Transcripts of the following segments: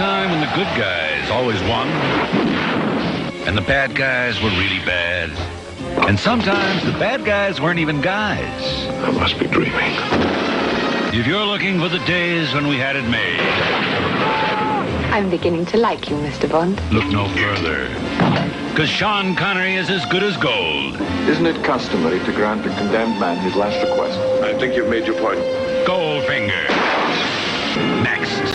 time when the good guys always won, and the bad guys were really bad. And sometimes the bad guys weren't even guys. I must be dreaming. If you're looking for the days when we had it made. I'm beginning to like you, Mr. Bond. Look no further. Because Sean Connery is as good as gold. Isn't it customary to grant a condemned man his last request? I think you've made your point. Goldfinger. Next.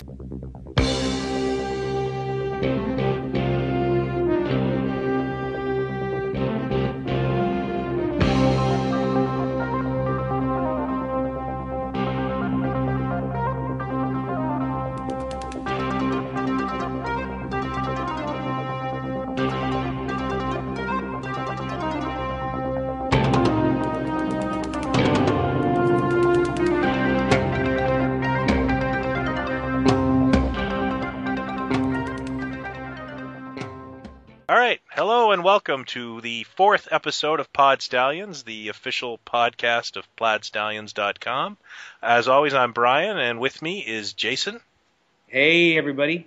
Welcome to the fourth episode of Plaid Stallions, the official podcast of plaidstallions.com. As always, I'm Brian, and with me is Jason. Hey, everybody.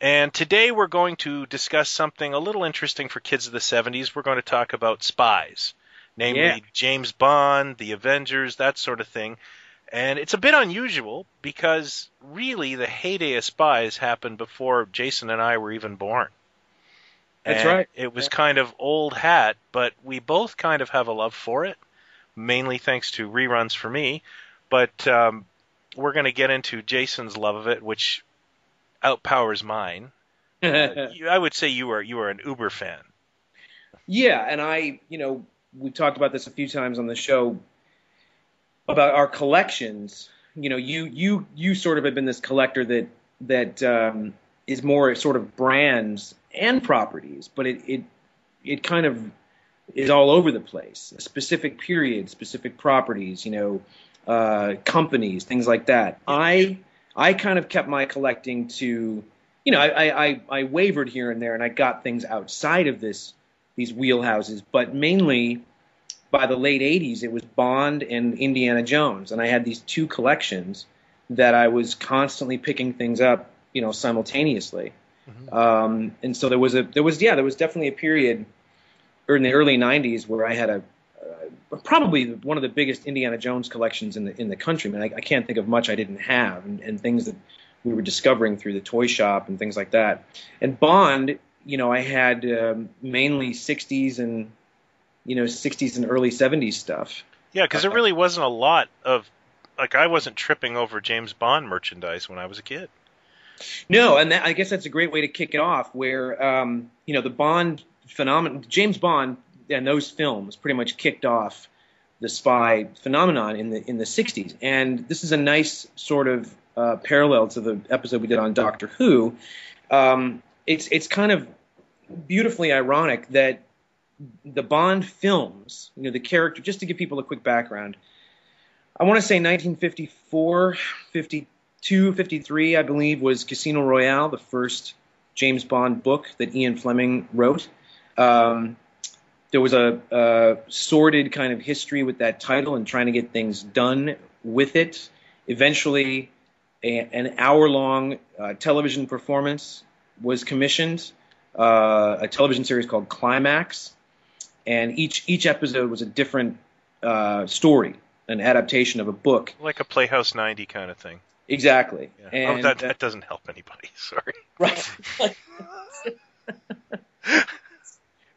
And today we're going to discuss something a little interesting for kids of the 70s. We're going to talk about spies, namely James Bond, The Avengers, that sort of thing. And it's a bit unusual because really the heyday of spies happened before Jason and I were even born. That's right. It was kind of old hat, but we both kind of have a love for it, mainly thanks to reruns for me. But we're going to get into Jason's love of it, which outpowers mine. I would say you are an uber fan. Yeah, and we've talked about this a few times on the show about our collections. You know, you sort of have been this collector that is more sort of brands and properties, but it kind of is all over the place. A specific period, specific properties, companies, things like that. I kind of kept my collecting to, I wavered here and there, and I got things outside of these wheelhouses, but mainly by the late 80s, it was Bond and Indiana Jones, and I had these two collections that I was constantly picking things up, simultaneously. Mm-hmm. And so there was definitely a period in the early 90s where I had probably one of the biggest Indiana Jones collections in the country. I mean, I can't think of much I didn't have, and things that we were discovering through the toy shop and things like that. And Bond, I had mainly 60s and early 70s stuff. Yeah, because there really wasn't a lot of, I wasn't tripping over James Bond merchandise when I was a kid. No, and I guess that's a great way to kick it off, where the Bond phenomenon, James Bond, and those films pretty much kicked off the spy phenomenon in the '60s. And this is a nice sort of parallel to the episode we did on Doctor Who. It's kind of beautifully ironic that the Bond films, the character. Just to give people a quick background, I want to say 1954, 52. 1953, I believe, was Casino Royale, the first James Bond book that Ian Fleming wrote. There was a sordid kind of history with that title and trying to get things done with it. Eventually, an hour-long television performance was commissioned, a television series called Climax, and each episode was a different story, an adaptation of a book. Like a Playhouse 90 kind of thing. Exactly. Yeah. And that doesn't help anybody, sorry. Right.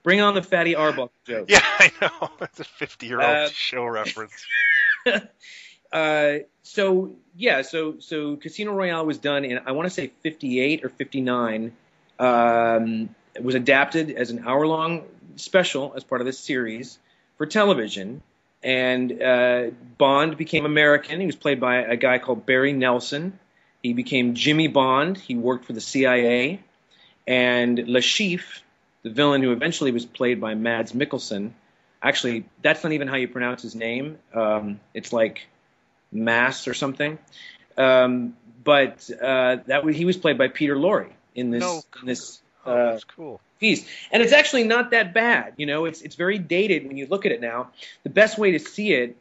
Bring on the Fatty Arbuckle joke. Yeah, I know. That's a 50-year-old show reference. So Casino Royale was done in, I want to say, 58 or 59. It was adapted as an hour-long special as part of this series for television. And Bond became American. He was played by a guy called Barry Nelson. He became Jimmy Bond. He worked for the CIA. And Lashif, the villain who eventually was played by Mads Mikkelsen. Actually, that's not even how you pronounce his name. It's like Mass or something. He was played by Peter Lorre that's cool. Piece. And it's actually not that bad. It's very dated when you look at it now. The best way to see it,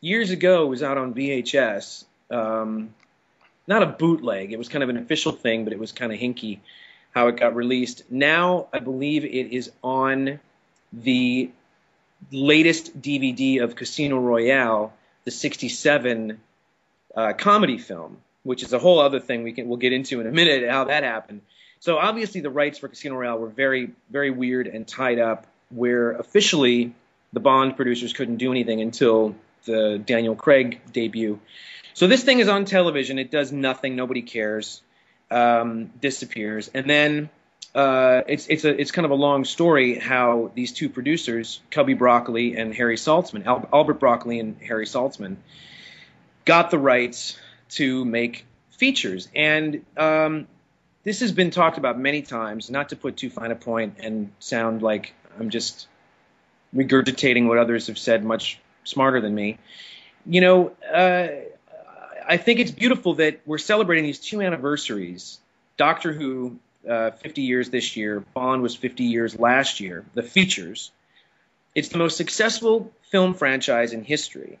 years ago, it was out on VHS. not a bootleg. It was kind of an official thing, but it was kind of hinky how it got released. Now I believe it is on the latest DVD of Casino Royale, the 1967 comedy film, which is a whole other thing we'll get into in a minute how that happened. So obviously the rights for Casino Royale were very, very weird and tied up, where officially the Bond producers couldn't do anything until the Daniel Craig debut. So this thing is on television. It does nothing. Nobody cares. Disappears. And then it's kind of a long story how these two producers, Cubby Broccoli and Harry Saltzman, Albert Broccoli and Harry Saltzman, got the rights to make features. And this has been talked about many times, not to put too fine a point and sound like I'm just regurgitating what others have said much smarter than me. You know, I think it's beautiful that we're celebrating these two anniversaries. Doctor Who, 50 years this year. Bond was 50 years last year. The features. It's the most successful film franchise in history.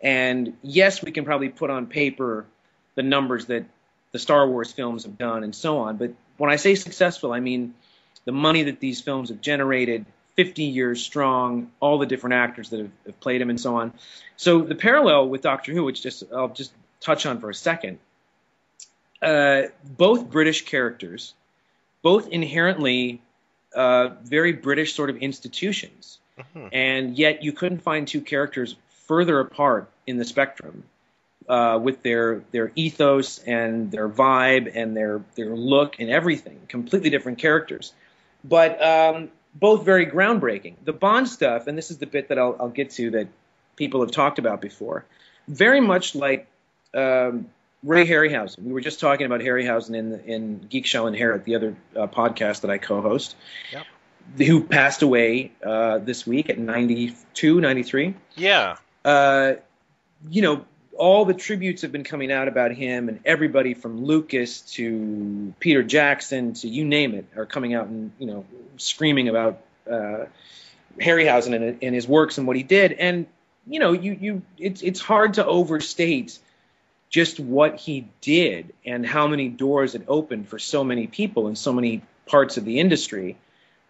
And yes, we can probably put on paper the numbers that the Star Wars films have done and so on. But when I say successful, I mean the money that these films have generated, 50 years strong, all the different actors that have played him and so on. So the parallel with Doctor Who, which I'll just touch on for a second, both British characters, both inherently very British sort of institutions. Uh-huh. And yet you couldn't find two characters further apart in the spectrum with their ethos and their vibe and their look and everything. Completely different characters. But both very groundbreaking. The Bond stuff, and this is the bit that I'll get to that people have talked about before, very much like Ray Harryhausen. We were just talking about Harryhausen in Geek Shall Inherit, the other podcast that I co-host, yep, who passed away this week at 92, 93. Yeah. You know, all the tributes have been coming out about him, and everybody from Lucas to Peter Jackson to you name it are coming out and, you know, screaming about Harryhausen and his works and what he did. And, you know, it's hard to overstate just what he did and how many doors it opened for so many people in so many parts of the industry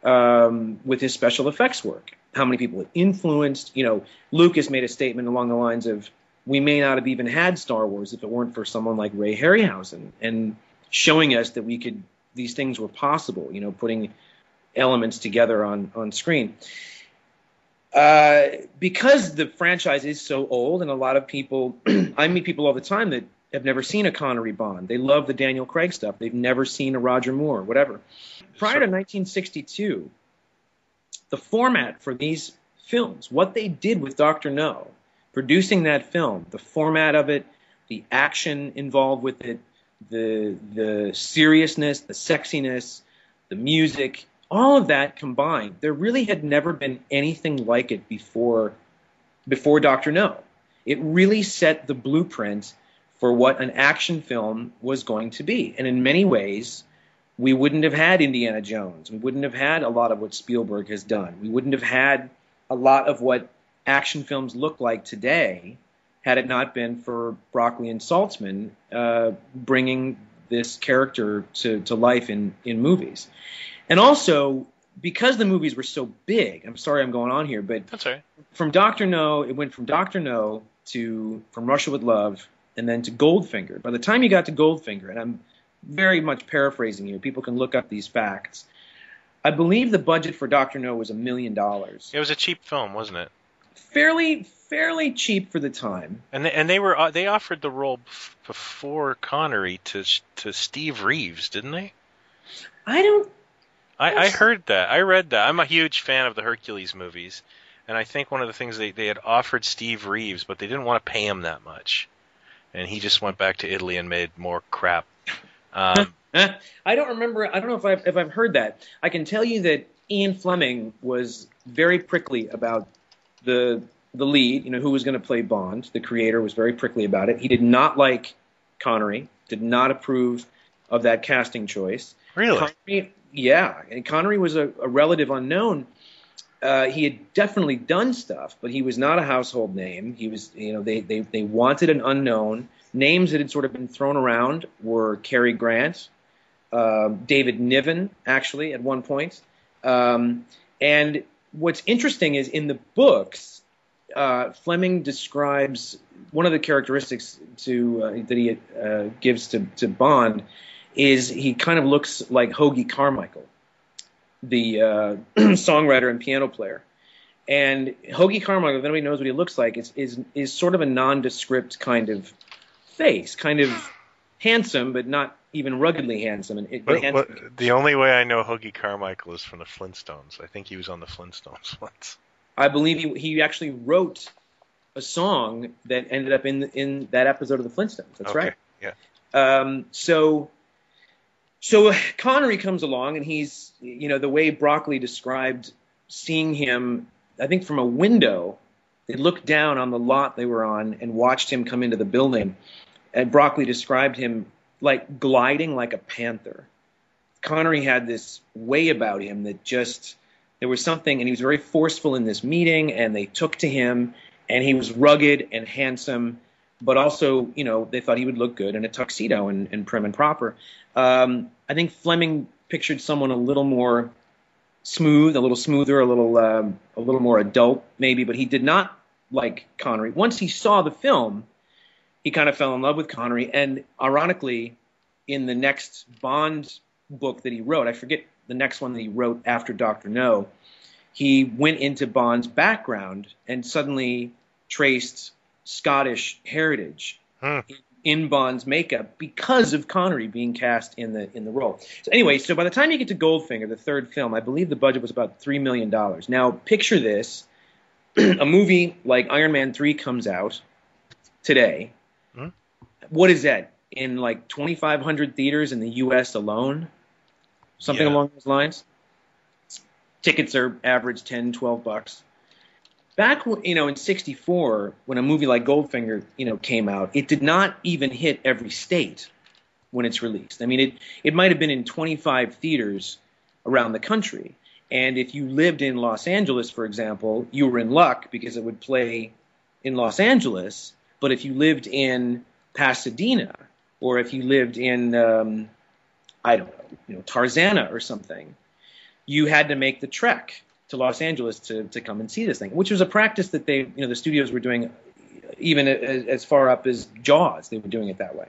with his special effects work. How many people it influenced. You know, Lucas made a statement along the lines of, we may not have even had Star Wars if it weren't for someone like Ray Harryhausen and showing us that these things were possible, you know, putting elements together on screen. Because the franchise is so old, and a lot of people, I meet people all the time that have never seen a Connery Bond. They love the Daniel Craig stuff. They've never seen a Roger Moore, whatever. Prior to 1962, the format for these films, what they did with Dr. No, producing that film, the format of it, the action involved with it, the seriousness, the sexiness, the music, all of that combined, there really had never been anything like it before Dr. No. It really set the blueprint for what an action film was going to be. And in many ways, we wouldn't have had Indiana Jones. We wouldn't have had a lot of what Spielberg has done. We wouldn't have had a lot of what action films look like today had it not been for Broccoli and Saltzman bringing this character to life in movies. And also, because the movies were so big, I'm sorry I'm going on here, but that's all right. From Dr. No, it went from Dr. No to From Russia with Love and then to Goldfinger. By the time you got to Goldfinger, and I'm very much paraphrasing here, people can look up these facts, I believe the budget for Dr. No was $1 million. It was a cheap film, wasn't it? Fairly cheap for the time. And they offered the role before Connery to Steve Reeves, didn't they? I heard that. I read that. I'm a huge fan of the Hercules movies, and I think one of the things they had offered Steve Reeves, but they didn't want to pay him that much, and he just went back to Italy and made more crap. I don't remember. I don't know if I've heard that. I can tell you that Ian Fleming was very prickly about the lead, you know, who was going to play Bond. The creator was very prickly about it. He did not like Connery. Did not approve of that casting choice. Really? Connery was a relative unknown. he had definitely done stuff, but he was not a household name. He was, you know, they wanted an unknown. Names that had sort of been thrown around were Cary Grant, David Niven, actually, at one point. And what's interesting is in the books, Fleming describes one of the characteristics to that he gives to Bond is he kind of looks like Hoagy Carmichael, the songwriter and piano player. And Hoagy Carmichael, if anybody knows what he looks like, is sort of a nondescript kind of face, kind of handsome, but not even ruggedly handsome. But the only way I know Hoagy Carmichael is from the Flintstones. I think he was on the Flintstones once. I believe he actually wrote a song that ended up in that episode of the Flintstones. That's okay. Right. Yeah. So Connery comes along, and he's, you know, the way Broccoli described seeing him, I think from a window, they looked down on the lot they were on and watched him come into the building. And Broccoli described him like gliding like a panther. Connery had this way about him that just, there was something, and he was very forceful in this meeting, and they took to him, and he was rugged and handsome, but also, you know, they thought he would look good in a tuxedo and prim and proper. I think Fleming pictured someone a little more smooth, a little smoother, a little more adult maybe, but he did not like Connery. Once he saw the film, he kind of fell in love with Connery, and ironically, in the next Bond book that he wrote, I forget the next one that he wrote after Dr. No, he went into Bond's background and suddenly traced Scottish heritage in Bond's makeup because of Connery being cast in the role. So anyway, so by the time you get to Goldfinger, the third film, I believe the budget was about $3 million. Now picture this, a movie like Iron Man 3 comes out today. What is that, in like 2,500 theaters in the U.S. alone? Something along those lines. Tickets are average $10, $12. Back, you know, in '64, when a movie like Goldfinger, you know, came out, it did not even hit every state when it's released. I mean, it might have been in 25 theaters around the country. And if you lived in Los Angeles, for example, you were in luck because it would play in Los Angeles. But if you lived in Pasadena, or if you lived in, I don't know, you know, Tarzana or something, you had to make the trek to Los Angeles to come and see this thing, which was a practice that they, you know, the studios were doing even as far up as Jaws. They were doing it that way.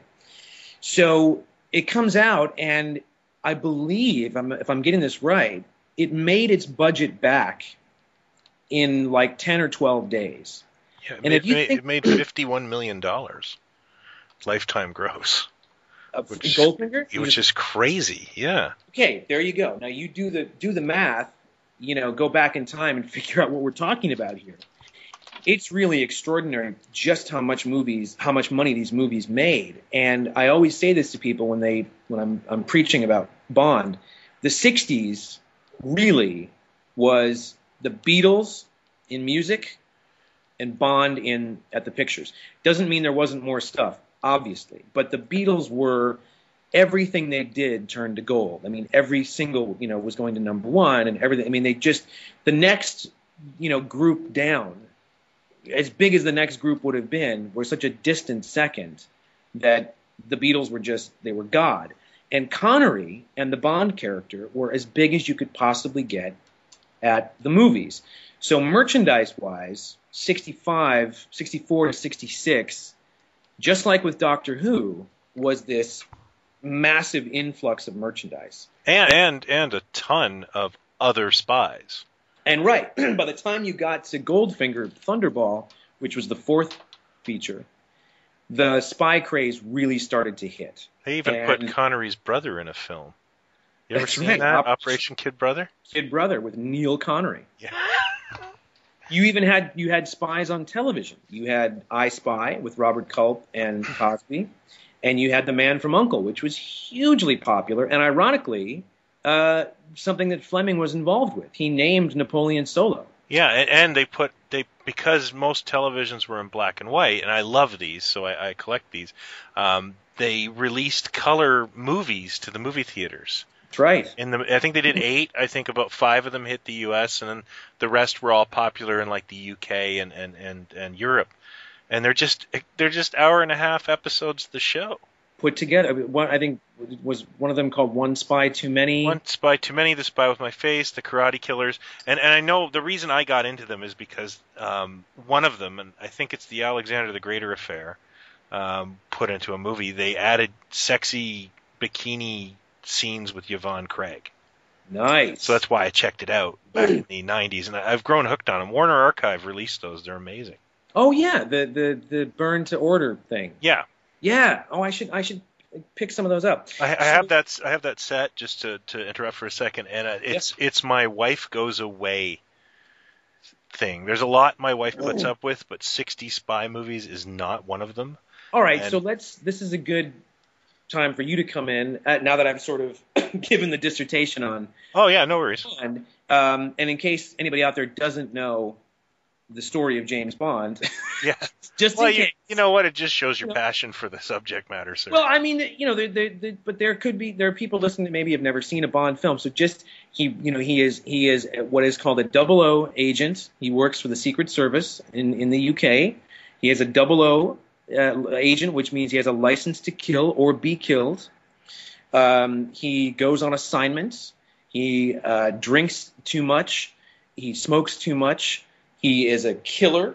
So it comes out, and I believe, if I'm getting this right, it made its budget back in like 10 or 12 days. Yeah, it made $51 million. Lifetime gross. Which, Goldfinger? Which is crazy, yeah. Okay, there you go. Now you do the math, you know, go back in time and figure out what we're talking about here. It's really extraordinary just how much money these movies made. And I always say this to people when I'm preaching about Bond. The 60s really was the Beatles in music and Bond at the pictures. Doesn't mean there wasn't more stuff, obviously, but the Beatles were, everything they did turned to gold. I mean, every single, you know, was going to number one and everything. I mean, they just, the next, you know, group down, as big as the next group would have been, were such a distant second that the Beatles were just, they were God. And Connery and the Bond character were as big as you could possibly get at the movies. So merchandise-wise, 64 to 66, just like with Doctor Who, was this massive influx of merchandise. And a ton of other spies. And right, by the time you got to Goldfinger, Thunderball, which was the fourth feature, the spy craze really started to hit. They even put Connery's brother in a film. You ever seen that? Operation Kid Brother? Kid Brother with Neil Connery. Yeah. You even had spies on television. You had I Spy with Robert Culp and Cosby, and you had The Man from U.N.C.L.E., which was hugely popular, and ironically, something that Fleming was involved with. He named Napoleon Solo. Yeah, and they because most televisions were in black and white, and I love these, so I collect these. They released color movies to the movie theaters. That's right. I think they did 8. I think about 5 of them hit the U.S., and then the rest were all popular in like the U.K. and Europe. And they're just hour and a half episodes of the show put together. I think was one of them called One Spy Too Many. One Spy Too Many, The Spy With My Face, The Karate Killers. And I know the reason I got into them is because one of them, and I think it's the Alexander the Greater affair, put into a movie. They added sexy bikini scenes with Yvonne Craig. Nice. So that's why I checked it out back in the 90s. And I've grown hooked on them. Warner Archive released those. They're amazing. Oh, yeah. The Burn to Order thing. Yeah. Yeah. Oh, I should pick some of those up. I have that set, just to interrupt for a second, and it's my wife goes away thing. There's a lot my wife puts up with, but 60 spy movies is not one of them. All right, so this is a good time for you to come in, now that I've sort of given the dissertation on. Oh, yeah, no worries. And in case anybody out there doesn't know the story of James Bond. Yeah. Just in case. You know what? It just shows your passion for the subject matter, sir. Well, I mean, you know, but there are people listening that maybe have never seen a Bond film. So he is what is called a 00 agent. He works for the Secret Service in the UK. He is a 00 agent, which means he has a license to kill or be killed. He goes on assignments. He drinks too much. He smokes too much. He is a killer.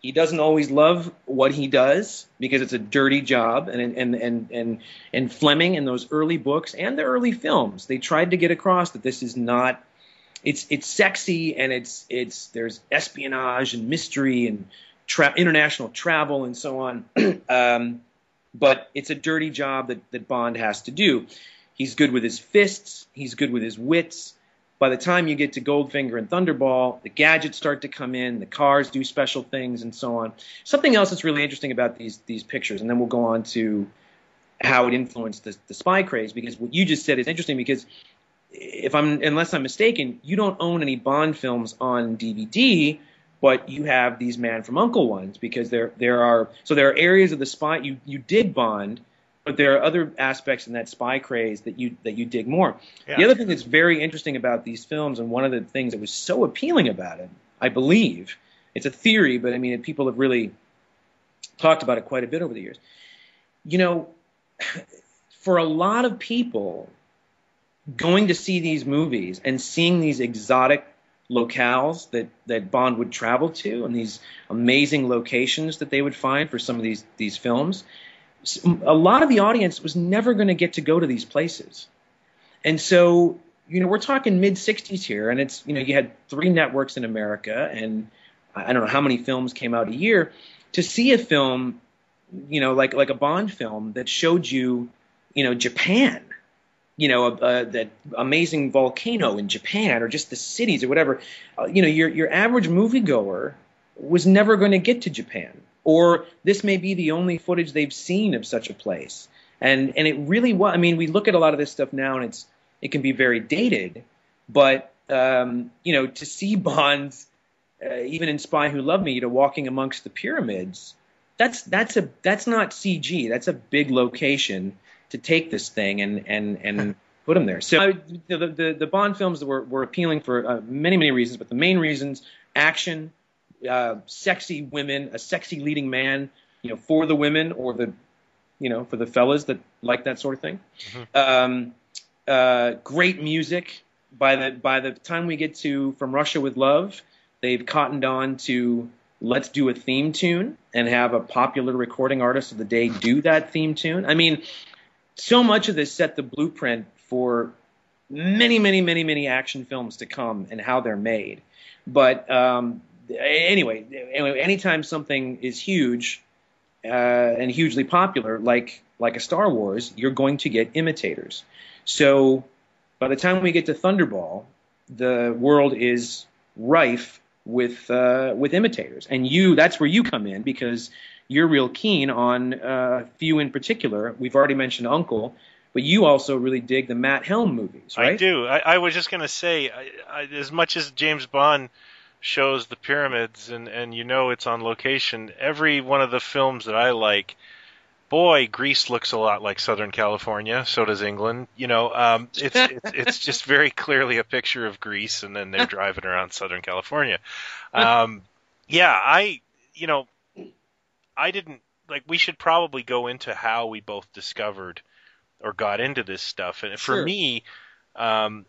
He doesn't always love what he does because it's a dirty job. And Fleming in those early books and the early films, they tried to get across that this is not. It's sexy, and there's espionage and mystery and international travel and so on. But it's a dirty job that Bond has to do. He's good with his fists. He's good with his wits. By the time you get to Goldfinger and Thunderball, the gadgets start to come in, the cars do special things, and so on. Something else that's really interesting about these pictures, and then we'll go on to how it influenced the spy craze, because what you just said is interesting, because unless I'm mistaken, you don't own any Bond films on DVD, but you have these Man from U.N.C.L.E. ones, because there are areas of the spy you dig Bond. But there are other aspects in that spy craze that you dig more. Yeah. The other thing that's very interesting about these films, and one of the things that was so appealing about it, I believe, it's a theory, but I mean, people have really talked about it quite a bit over the years. You know, for a lot of people, going to see these movies and seeing these exotic locales that Bond would travel to, and these amazing locations that they would find for some of these films, a lot of the audience was never going to get to go to these places. And so, you know, we're talking mid-'60s here, and it's, you know, you had 3 networks in America, and I don't know how many films came out a year. To see a film, you know, like a Bond film that showed you know, Japan, you know, that amazing volcano in Japan, or just the cities or whatever, you know, your average moviegoer was never going to get to Japan. Or this may be the only footage they've seen of such a place. And it really was. I mean, we look at a lot of this stuff now, and it can be very dated. But, you know, to see Bonds, even in Spy Who Loved Me, walking amongst the pyramids, that's not CG. That's a big location to take this thing and put them there. So the Bond films were appealing for many, many reasons. But the main reasons, action, sexy women, a sexy leading man, you know, for the women, or the, you know, for the fellas that like that sort of thing. Mm-hmm. Great music. By the time we get to From Russia with Love, they've cottoned on to let's do a theme tune and have a popular recording artist of the day do that theme tune. I mean, so much of this set the blueprint for many, many, many, many action films to come and how they're made. But, Anyway, anytime something is huge and hugely popular, like a Star Wars, you're going to get imitators. So by the time we get to Thunderball, the world is rife with imitators, and that's where you come in, because you're real keen on a few in particular. We've already mentioned Uncle. But you also really dig the Matt Helm movies, right? I do. I was just going to say, as much as James Bond shows the pyramids, and you know it's on location, every one of the films that I like, boy, Greece looks a lot like Southern California. So does England. You know, it's just very clearly a picture of Greece, and then they're driving around Southern California. I didn't like. We should probably go into how we both discovered or got into this stuff. And for me, I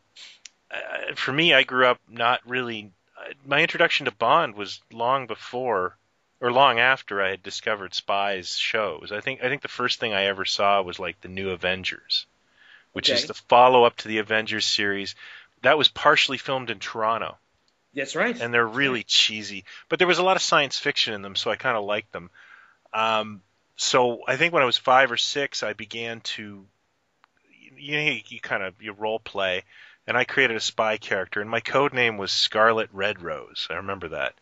grew up not really. My introduction to Bond was long before. Or long after I had discovered Spies shows. I think the first thing I ever saw was like the New Avengers, which is the follow-up to the Avengers series. That was partially filmed in Toronto. That's right. And they're really cheesy. But there was a lot of science fiction in them, so I kind of liked them. So I think when I was 5 or 6, I began to you role play, and I created a spy character, and my code name was Scarlet Red Rose. I remember that.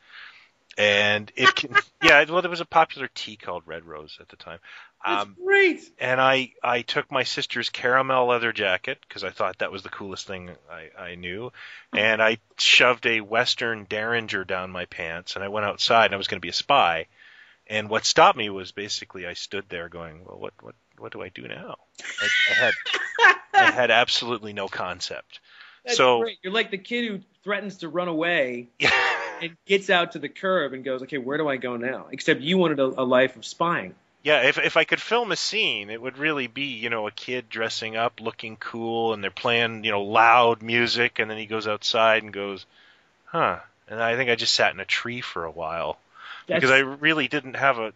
And there was a popular tea called Red Rose at the time. That's great. And I took my sister's caramel leather jacket because I thought that was the coolest thing I knew. And I shoved a Western Derringer down my pants, and I went outside, and I was going to be a spy. And what stopped me was basically I stood there going, well, what do I do now? I had absolutely no concept. That's great. You're like the kid who threatens to run away. Yeah. It gets out to the curb and goes, okay, where do I go now? Except you wanted a life of spying. Yeah, if I could film a scene, it would really be, a kid dressing up, looking cool, and they're playing, loud music, and then he goes outside and goes, huh. And I think I just sat in a tree for a while. Because I really didn't have I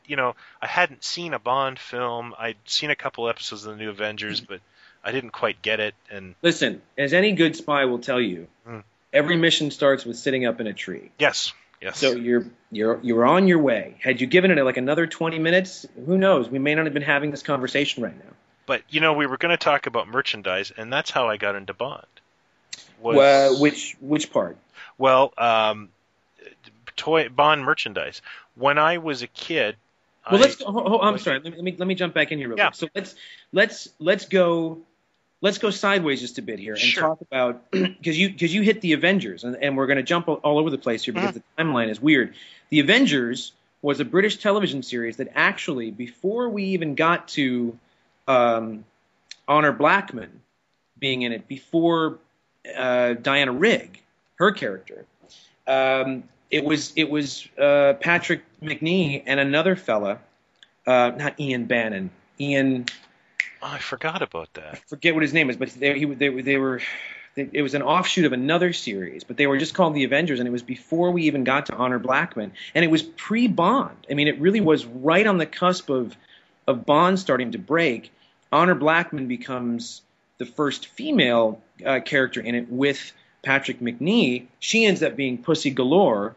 hadn't seen a Bond film. I'd seen a couple episodes of The New Avengers, but I didn't quite get it. And listen, as any good spy will tell you, every mission starts with sitting up in a tree. Yes. So you're on your way. Had you given it another 20 minutes, who knows? We may not have been having this conversation right now. But we were going to talk about merchandise, and that's how I got into Bond. Well, which part? Well, toy Bond merchandise. When I was a kid, I'm sorry. Let me jump back in here real quick. So let's go. Let's go sideways just a bit here and talk about – because you hit the Avengers, and we're going to jump all over the place here because the timeline is weird. The Avengers was a British television series that actually, before we even got to Honor Blackman being in it, before Diana Rigg, her character, it was Patrick McNee and another fella, not Ian Bannon, Oh, I forgot about that. I forget what his name is, but it was an offshoot of another series, but they were just called The Avengers, and it was before we even got to Honor Blackman, and it was pre-Bond. I mean, it really was right on the cusp of Bond starting to break. Honor Blackman becomes the first female character in it with Patrick McNee. She ends up being Pussy Galore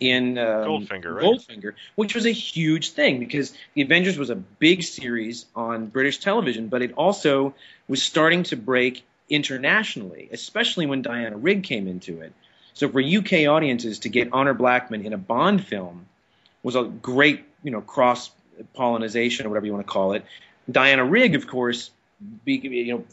in Goldfinger, which was a huge thing because The Avengers was a big series on British television, but it also was starting to break internationally, especially when Diana Rigg came into it. So for UK audiences to get Honor Blackman in a Bond film was a great, cross-pollinization or whatever you want to call it. Diana Rigg, of course,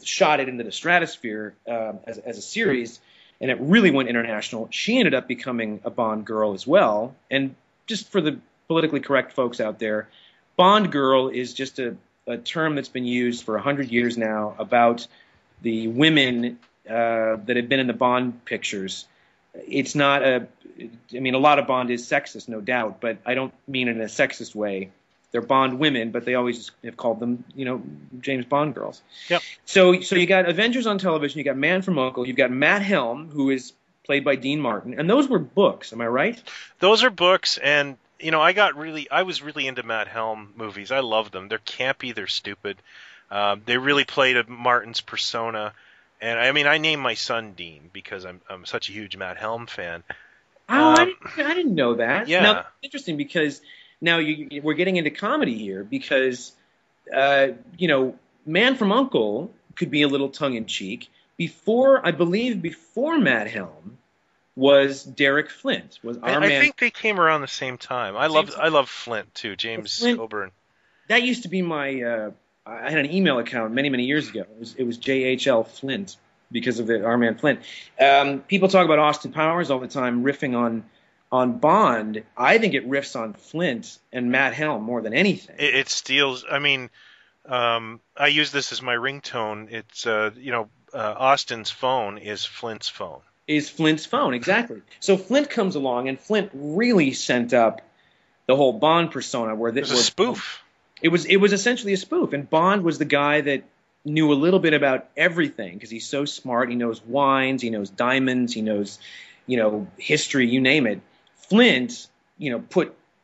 shot it into the stratosphere as a series. And it really went international. She ended up becoming a Bond girl as well. And just for the politically correct folks out there, Bond girl is just a term that's been used for 100 years now about the women that have been in the Bond pictures. It's not a lot of Bond is sexist, no doubt, but I don't mean it in a sexist way. They're Bond women, but they always have called them, James Bond girls. Yep. So you got Avengers on television, you got Man from U.N.C.L.E., you've got Matt Helm, who is played by Dean Martin, and those were books, am I right? Those are books, and I was really into Matt Helm movies. I love them. They're campy, they're stupid. They really played Martin's persona, and I named my son Dean because I'm such a huge Matt Helm fan. Oh, I didn't know that. Yeah, now, it's interesting because. Now, we're getting into comedy here because, Man from U.N.C.L.E. could be a little tongue-in-cheek. Before Matt Helm was Derek Flint. I think they came around the same time. I love Flint, too, James Coburn. That used to be my I had an email account many, many years ago. It was JHL Flint because of our man Flint. People talk about Austin Powers all the time, riffing on Bond. I think it riffs on Flint and Matt Helm more than anything. It steals. I use this as my ringtone. It's, Austin's phone is Flint's phone. Is Flint's phone, exactly. So Flint comes along, and Flint really sent up the whole Bond persona. It was a spoof. It was essentially a spoof, and Bond was the guy that knew a little bit about everything because he's so smart. He knows wines, he knows diamonds, he knows, history, you name it. Flint,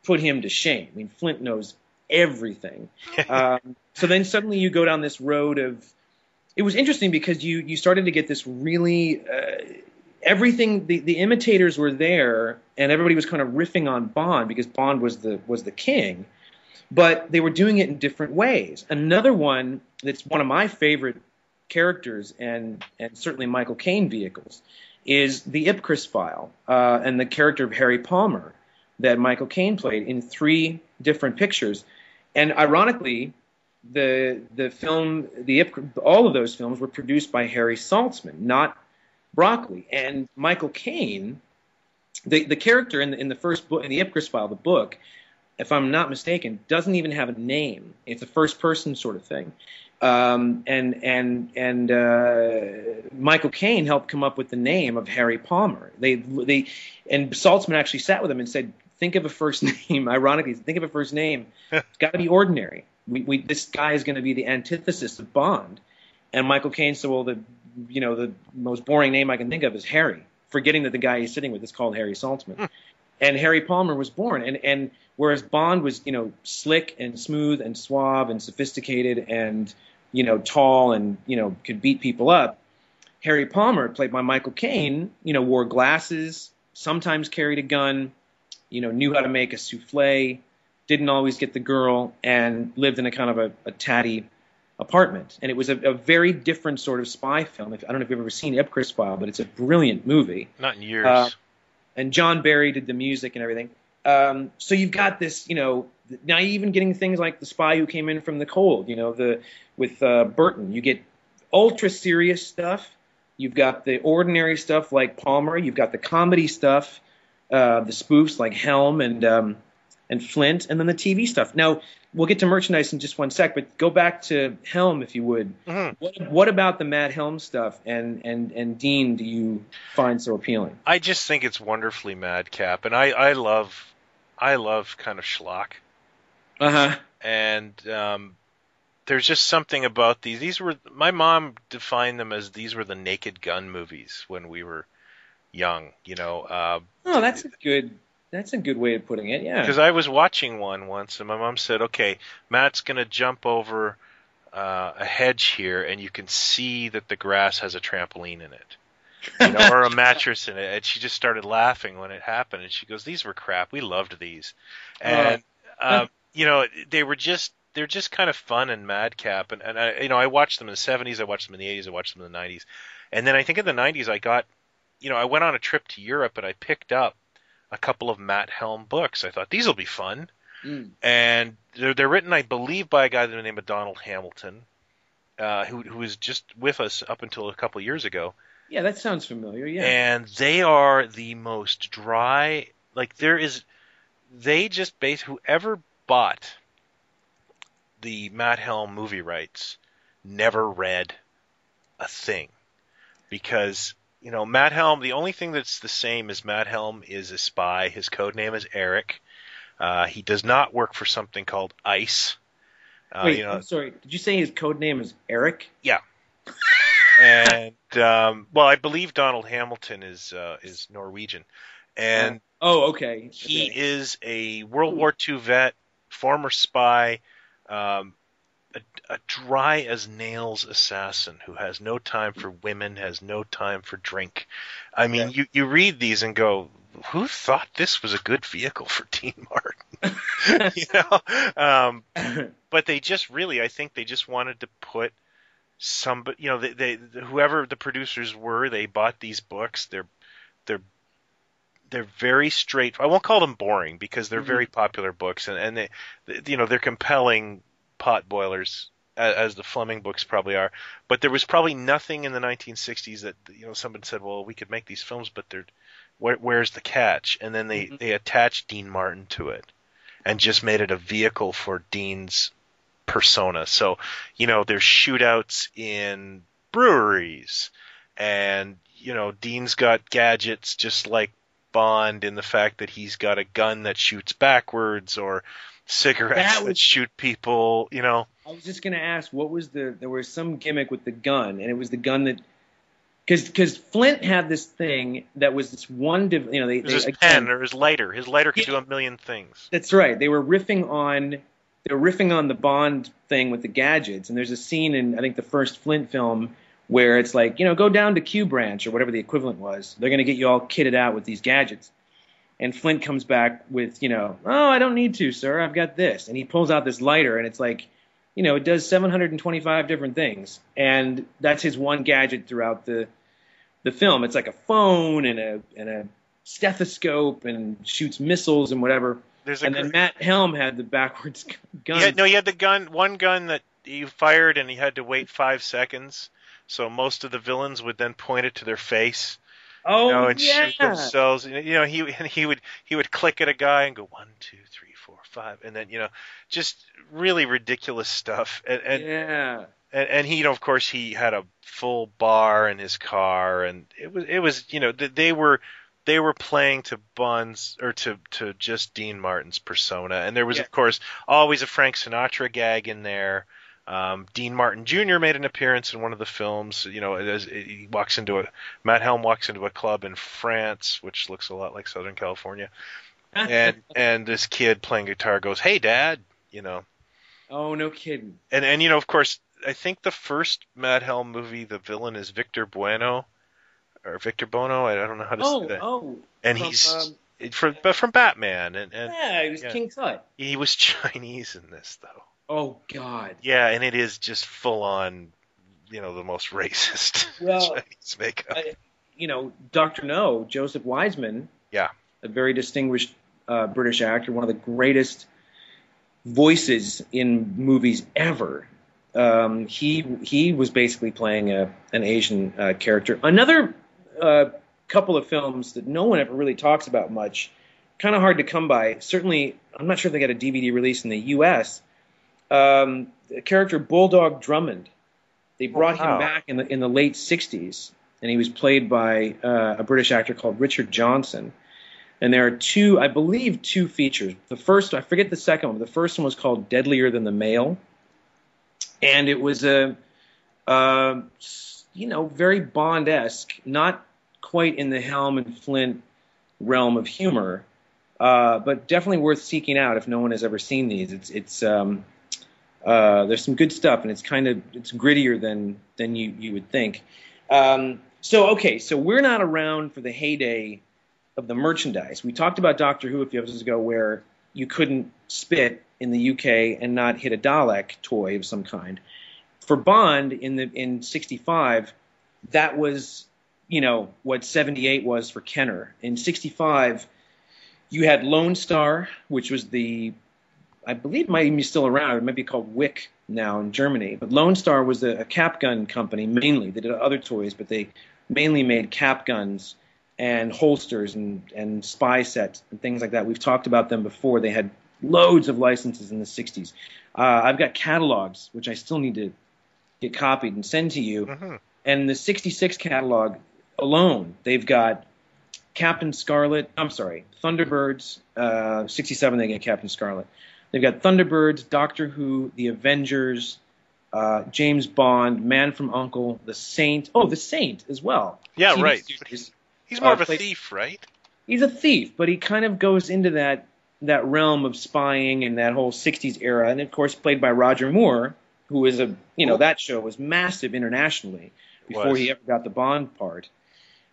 put him to shame. I mean, Flint knows everything. So then suddenly you go down this road of. It was interesting because you started to get this really everything. The imitators were there, and everybody was kind of riffing on Bond because Bond was the king. But they were doing it in different ways. Another one that's one of my favorite characters and certainly Michael Caine vehicles is the Ipcris File and the character of Harry Palmer that Michael Caine played in 3 different pictures. And ironically, all of those films were produced by Harry Saltzman, not Broccoli. And Michael Caine, the character in the first book, in the Ipcris File, the book, if I'm not mistaken, doesn't even have a name. It's a first-person sort of thing. Michael Caine helped come up with the name of Harry Palmer. And Saltzman actually sat with him and said, "Think of a first name." Ironically, think of a first name. It's got to be ordinary. This guy is going to be the antithesis of Bond. And Michael Caine said, "Well, the most boring name I can think of is Harry," forgetting that the guy he's sitting with is called Harry Saltzman. And Harry Palmer was born, and whereas Bond was, slick and smooth and suave and sophisticated and, tall and, could beat people up, Harry Palmer, played by Michael Caine, wore glasses, sometimes carried a gun, knew how to make a souffle, didn't always get the girl, and lived in a kind of a tatty apartment. And it was a very different sort of spy film. I don't know if you've ever seen Ipcris File, but it's a brilliant movie. Not in years. And John Barry did the music and everything. So you've got this, now you're even getting things like The Spy Who Came in from the Cold, with Burton. You get ultra serious stuff. You've got the ordinary stuff like Palmer. You've got the comedy stuff, the spoofs like Helm and Flint, and then the TV stuff. Now, we'll get to merchandise in just one sec, but go back to Helm, if you would. Mm-hmm. What about the Matt Helm stuff and Dean do you find so appealing? I just think it's wonderfully madcap, and I love kind of schlock. Uh-huh. And there's just something about these. These were, my mom defined them as, these were the Naked Gun movies when we were young, Oh, that's a good way of putting it, yeah. Because I was watching one once, and my mom said, "Okay, Matt's going to jump over a hedge here, and you can see that the grass has a trampoline in it, or a mattress in it." And she just started laughing when it happened, and she goes, "These were crap. We loved these." And they're just kind of fun and madcap. And I watched them in the 70s, I watched them in the 80s, I watched them in the 90s, and then I think in the 90s I got, I went on a trip to Europe, and I picked up a couple of Matt Helm books. I thought, these will be fun. Mm. And they're written, I believe, by a guy by the name of Donald Hamilton, who was just with us up until a couple of years ago. Yeah, that sounds familiar, yeah. And they are the most dry, whoever bought the Matt Helm movie rights never read a thing, because Matt Helm, the only thing that's the same is Matt Helm is a spy. His code name is Eric. He does not work for something called ICE. Wait, I'm sorry. Did you say his code name is Eric? Yeah. And, I believe Donald Hamilton is Norwegian. And okay. He is a World War II vet, former spy, a dry-as-nails assassin who has no time for women, has no time for drink. I mean, you read these and go, who thought this was a good vehicle for Dean Martin? But they just really, I think they just wanted to put somebody, whoever the producers were, they bought these books. They're very straight. I won't call them boring because they're very popular books, and they're compelling pot boilers, as the Fleming books probably are, but there was probably nothing in the 1960s that someone said, "Well, we could make these films, but they're where's the catch?" And then they attached Dean Martin to it, and just made it a vehicle for Dean's persona. So, you know, there's shootouts in breweries, and, you know, Dean's got gadgets just like Bond in the fact that he's got a gun that shoots backwards, or cigarettes that shoot people, you know. I was just going to ask, what was there was some gimmick with the gun, and it was the gun that, because Flint had this thing that was this one, you know, it was his pen or his lighter. His lighter could do a million things. That's right. They were riffing on the Bond thing with the gadgets, and there's a scene in, I think, the first Flint film where it's like, you know, go down to Q Branch or whatever the equivalent was. They're going to get you all kitted out with these gadgets. And Flint comes back with, you know, oh, I don't need to, sir. I've got this. And he pulls out this lighter, and it's like, you know, it does 725 different things. And that's his one gadget throughout the film. It's like a phone and a stethoscope, and shoots missiles and whatever. Then Matt Helm had the backwards gun. He had the gun, one gun that he fired, and he had to wait 5 seconds. So most of the villains would then point it to their face, oh, you know, and shoot themselves. You know, he would click at a guy and go 1, 2, 3, 4, 5, and then, you know, just really ridiculous stuff. And he, you know, of course, he had a full bar in his car, and it was, you know, they were playing to Bond's, or to just Dean Martin's persona, and there was, of course, always a Frank Sinatra gag in there. Dean Martin Jr. made an appearance in one of the films. You know, Matt Helm walks into a club in France, which looks a lot like Southern California, and this kid playing guitar goes, "Hey, Dad," you know. Oh, no kidding. And you know, of course, I think the first Matt Helm movie, the villain is Victor Bueno, or Victor Bono. I don't know how to say that. Oh, and he's from Batman, and yeah, he was King Tut. He was Chinese in this, though. Oh, God. Yeah, and it is just full-on, you know, the most racist Chinese makeup. You know, Dr. No, Joseph Wiseman, a very distinguished British actor, one of the greatest voices in movies ever. He was basically playing an Asian character. Another couple of films that no one ever really talks about much, kind of hard to come by. Certainly, I'm not sure if they got a DVD release in the U.S., the character Bulldog Drummond. They brought him back in the late 60s, and he was played by a British actor called Richard Johnson. And there are two features. The first, I forget the second one, but the first one was called Deadlier Than the Male. And it was a you know, very Bond-esque, not quite in the Helm and Flint realm of humor, but definitely worth seeking out if no one has ever seen these. There's some good stuff, and it's grittier than you would think. So we're not around for the heyday of the merchandise. We talked about Doctor Who a few episodes ago, where you couldn't spit in the UK and not hit a Dalek toy of some kind. For Bond in 65, that was, you know, what 78 was for Kenner. In 65, you had Lone Star, which was the, I believe, might even be still around. It might be called Wick now in Germany. But Lone Star was a cap gun company mainly. They did other toys, but they mainly made cap guns and holsters and spy sets and things like that. We've talked about them before. They had loads of licenses in the 60s. I've got catalogs, which I still need to get copied and send to you. Uh-huh. And the 66 catalog alone, they've got Captain Scarlet. I'm sorry, Thunderbirds. 67, they get Captain Scarlet. They've got Thunderbirds, Doctor Who, The Avengers, James Bond, Man from U.N.C.L.E., The Saint. Oh, The Saint as well. Yeah, TV right. He's more of a thief, right? He's a thief, but he kind of goes into that realm of spying and that whole 60s era. And, of course, played by Roger Moore, who is a, you know, that show was massive internationally before he ever got the Bond part.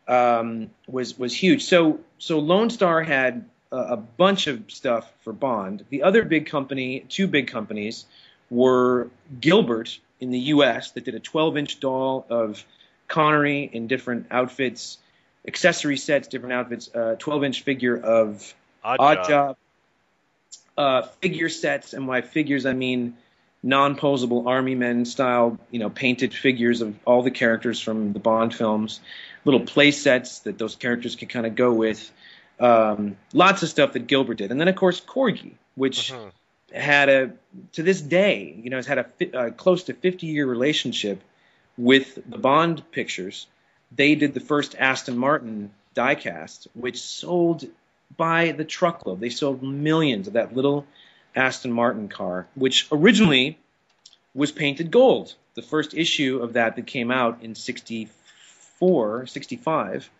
Was huge. So Lone Star had a bunch of stuff for Bond. The other big company, two big companies, were Gilbert in the U.S. that did a 12-inch doll of Connery in different outfits, accessory sets, different outfits, 12-inch figure of Oddjob, figure sets, and by figures I mean non-posable army men style, you know, painted figures of all the characters from the Bond films, little play sets that those characters could kind of go with. Lots of stuff that Gilbert did. And then, of course, Corgi, which had a, to this day, you know, has had a close to 50-year relationship with the Bond pictures. They did the first Aston Martin diecast, which sold by the truckload. They sold millions of that little Aston Martin car, which originally was painted gold. The first issue of that came out in 64, 65.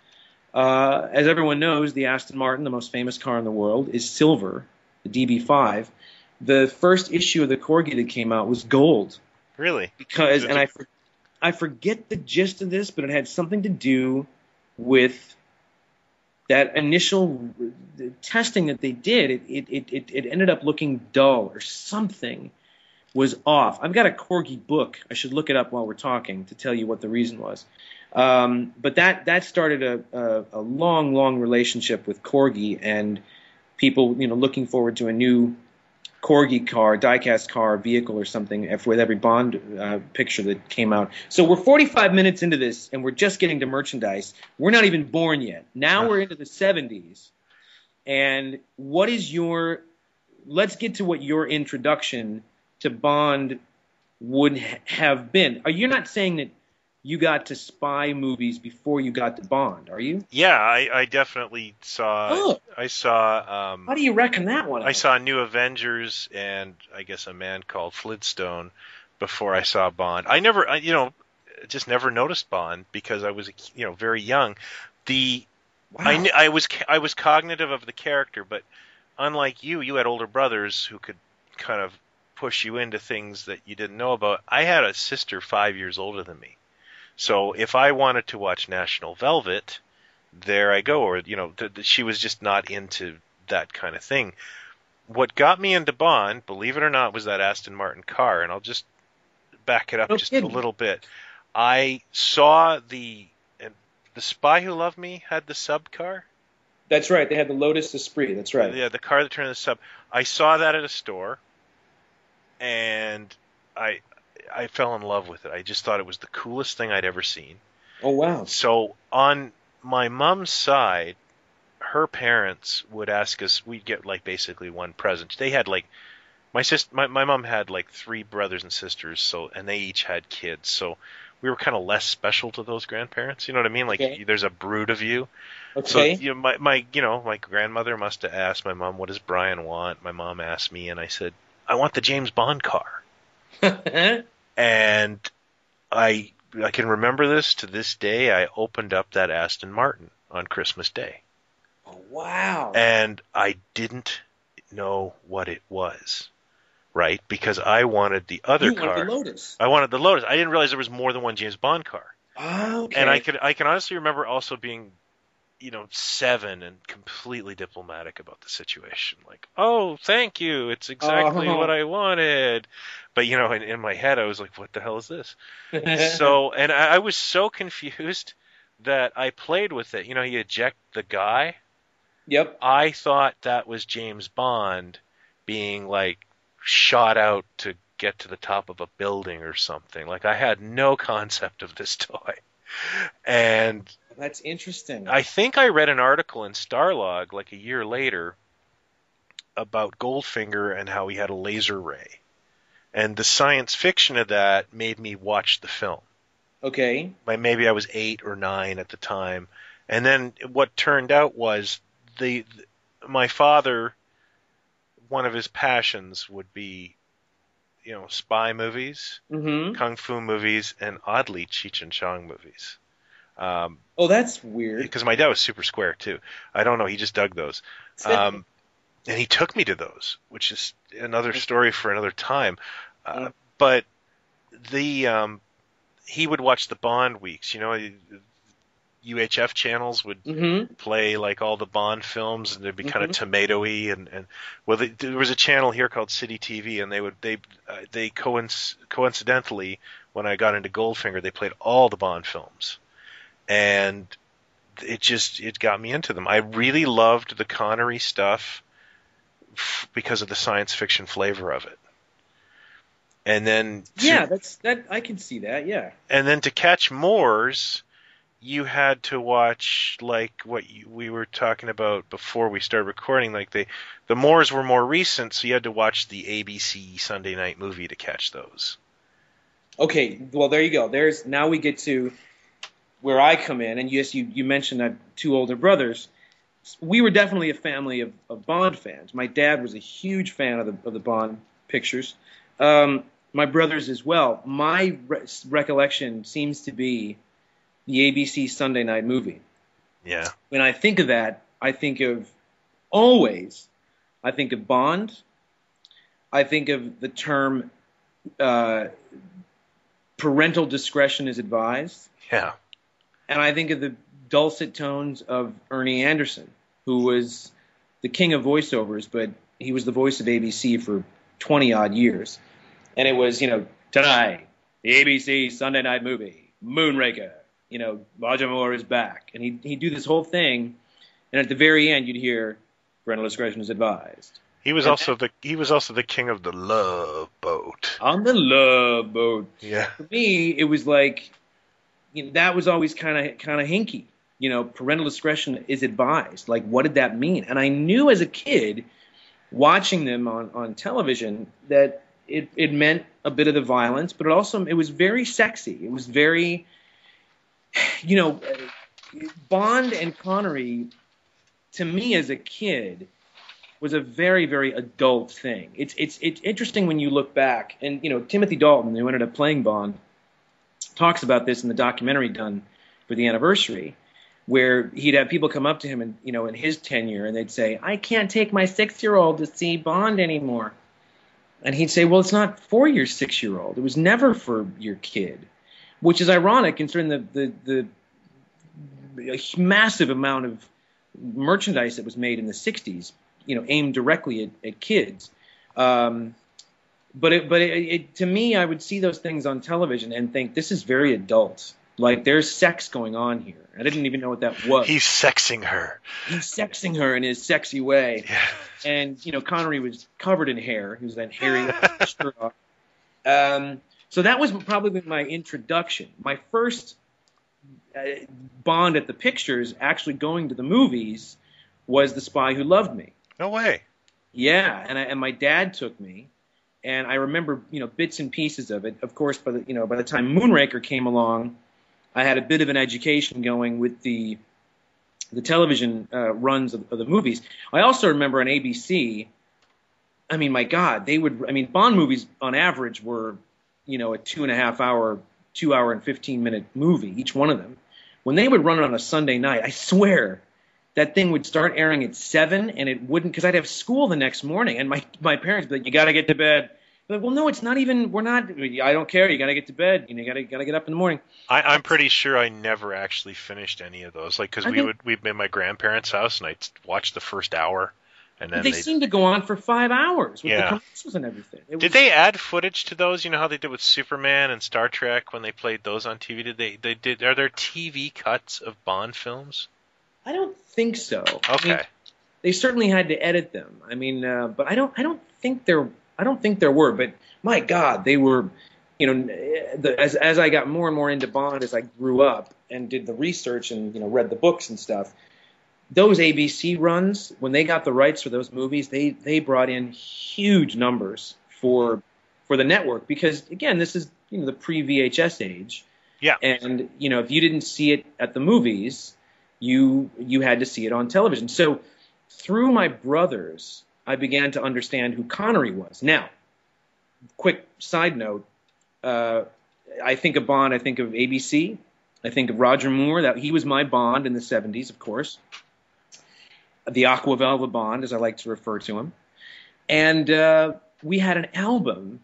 As everyone knows, the Aston Martin, the most famous car in the world, is silver, the DB5. The first issue of the Corgi that came out was gold. Really? Because, and I forget the gist of this, but it had something to do with that initial testing that they did. It ended up looking dull, or something was off. I've got a Corgi book. I should look it up while we're talking to tell you what the reason was. But that started a long, long relationship with Corgi, and people, you know, looking forward to a new Corgi car, diecast car, vehicle or something with every Bond picture that came out. So we're 45 minutes into this, and we're just getting to merchandise. We're not even born yet. Now we're into the 70s. And what is your – let's get to what your introduction to Bond would have been. Are you not saying that you got to spy movies before you got to Bond, are you? Yeah, I definitely saw. Oh. I saw. How do you reckon that one? I saw New Avengers and I guess a man called Flintstone before I saw Bond. I just never noticed Bond because I was, you know, very young. I was cognitive of the character, but unlike you, you had older brothers who could kind of push you into things that you didn't know about. I had a sister 5 years older than me. So if I wanted to watch National Velvet, there I go. Or, you know, she was just not into that kind of thing. What got me into Bond, believe it or not, was that Aston Martin car. And I'll just back it up a little bit. I saw the Spy Who Loved Me had the sub car. That's right. They had the Lotus Esprit. That's right. Yeah, the car that turned into the sub. I saw that at a store, and I fell in love with it. I just thought it was the coolest thing I'd ever seen. Oh, wow. So on my mom's side, her parents would ask us, we'd get like basically one present. They had like, my mom had like three brothers and sisters, so, and they each had kids. So we were kind of less special to those grandparents. You know what I mean? Like there's a brood of you. Okay. So you know, my grandmother must have asked my mom, what does Brian want? My mom asked me, and I said, I want the James Bond car. And I can remember this to this day. I opened up that Aston Martin on Christmas Day. Oh, wow. And I didn't know what it was, right? Because I wanted the other car. You wanted the Lotus. I wanted the Lotus. I didn't realize there was more than one James Bond car. Oh, okay. And I can honestly remember also being, you know, 7 and completely diplomatic about the situation. Like, oh, thank you. It's exactly what I wanted. But, you know, in my head, I was like, what the hell is this? So, and I was so confused that I played with it. You know, you eject the guy. Yep. I thought that was James Bond being, like, shot out to get to the top of a building or something. Like, I had no concept of this toy. And that's interesting. I think I read an article in Starlog like a year later about Goldfinger and how he had a laser ray. And the science fiction of that made me watch the film. Okay. Maybe I was 8 or 9 at the time. And then what turned out was my father, one of his passions would be, you know, spy movies, kung fu movies, and oddly Cheech and Chong movies. Oh, that's weird. Because my dad was super square too. I don't know. He just dug those. And he took me to those, which is another story for another time. But he would watch the Bond weeks. You know, UHF channels would play like all the Bond films, and they'd be kind of tomatoey. And there was a channel here called City TV, and coincidentally, when I got into Goldfinger, they played all the Bond films, and it got me into them. I really loved the Connery stuff because of the science fiction flavor of it. And then I can see that. Yeah. And then to catch Moore's, you had to watch, like, what we were talking about before we started recording. Like, the Moores were more recent, so you had to watch the ABC Sunday night movie to catch those. Okay, well, there you go. Now we get to where I come in, and yes, you mentioned I have two older brothers. We were definitely a family of Bond fans. My dad was a huge fan of the Bond pictures. My brothers as well. My recollection seems to be the ABC Sunday night movie. Yeah. When I think of that, I think of Bond. I think of the term parental discretion is advised. Yeah. And I think of the dulcet tones of Ernie Anderson, who was the king of voiceovers, but he was the voice of ABC for 20-odd years. And it was, tonight, the ABC Sunday night movie, Moonraker, Roger Moore is back. And he'd do this whole thing, and at the very end you'd hear, parental discretion is advised. He was also the king of the Love Boat. On the Love Boat. Yeah. For me, it was like, that was always kind of hinky. Parental discretion is advised. Like, what did that mean? And I knew as a kid, watching them on television, that it meant a bit of the violence, but it was very sexy. It was very, Bond and Connery, to me as a kid, was a very, very adult thing. It's interesting when you look back, and Timothy Dalton, who ended up playing Bond, talks about this in the documentary done for the anniversary, where he'd have people come up to him and in his tenure, and they'd say, I can't take my 6-year-old to see Bond anymore. And he'd say, well, it's not for your 6-year-old. It was never for your kid, which is ironic considering the massive amount of merchandise that was made in the 60s, aimed directly at kids. But to me, I would see those things on television and think, this is very adult. Like, there's sex going on here. I didn't even know what that was. He's sexing her. He's sexing her in his sexy way. Yeah. And, Connery was covered in hair. He was then hairy. Shirt off. So that was probably my introduction. My first Bond at the pictures, actually going to the movies, was The Spy Who Loved Me. No way. Yeah, and my dad took me. And I remember, bits and pieces of it. Of course, by the time Moonraker came along, I had a bit of an education going with the television runs of the movies. I also remember on ABC, Bond movies on average were, a 2.5-hour, 2-hour and 15-minute movie, each one of them. When they would run it on a Sunday night, I swear that thing would start airing at 7, and it wouldn't, because I'd have school the next morning, and my parents would be like, you got to get to bed. Like, well, no, it's not even, I don't care, you got to get to bed, you got to get up in the morning. I'm pretty sure I never actually finished any of those, like, because we'd be at my grandparents' house, and I'd watch the first hour, and then they seemed to go on for 5 hours with the commercials and everything. Did they add footage to those? You know how they did with Superman and Star Trek when they played those on TV? Are there TV cuts of Bond films? I don't think so. Okay. They certainly had to edit them. But I don't think there were. But my God, they were. As I got more and more into Bond as I grew up and did the research and read the books and stuff, those ABC runs, when they got the rights for those movies, they brought in huge numbers for the network, because again, this is the pre-VHS age. Yeah. And if you didn't see it at the movies, you had to see it on television. So through my brothers, I began to understand who Connery was. Now, quick side note, I think of Bond, I think of ABC, I think of Roger Moore. He was my Bond in the 70s, of course. The Aquavelva Bond, as I like to refer to him. And we had an album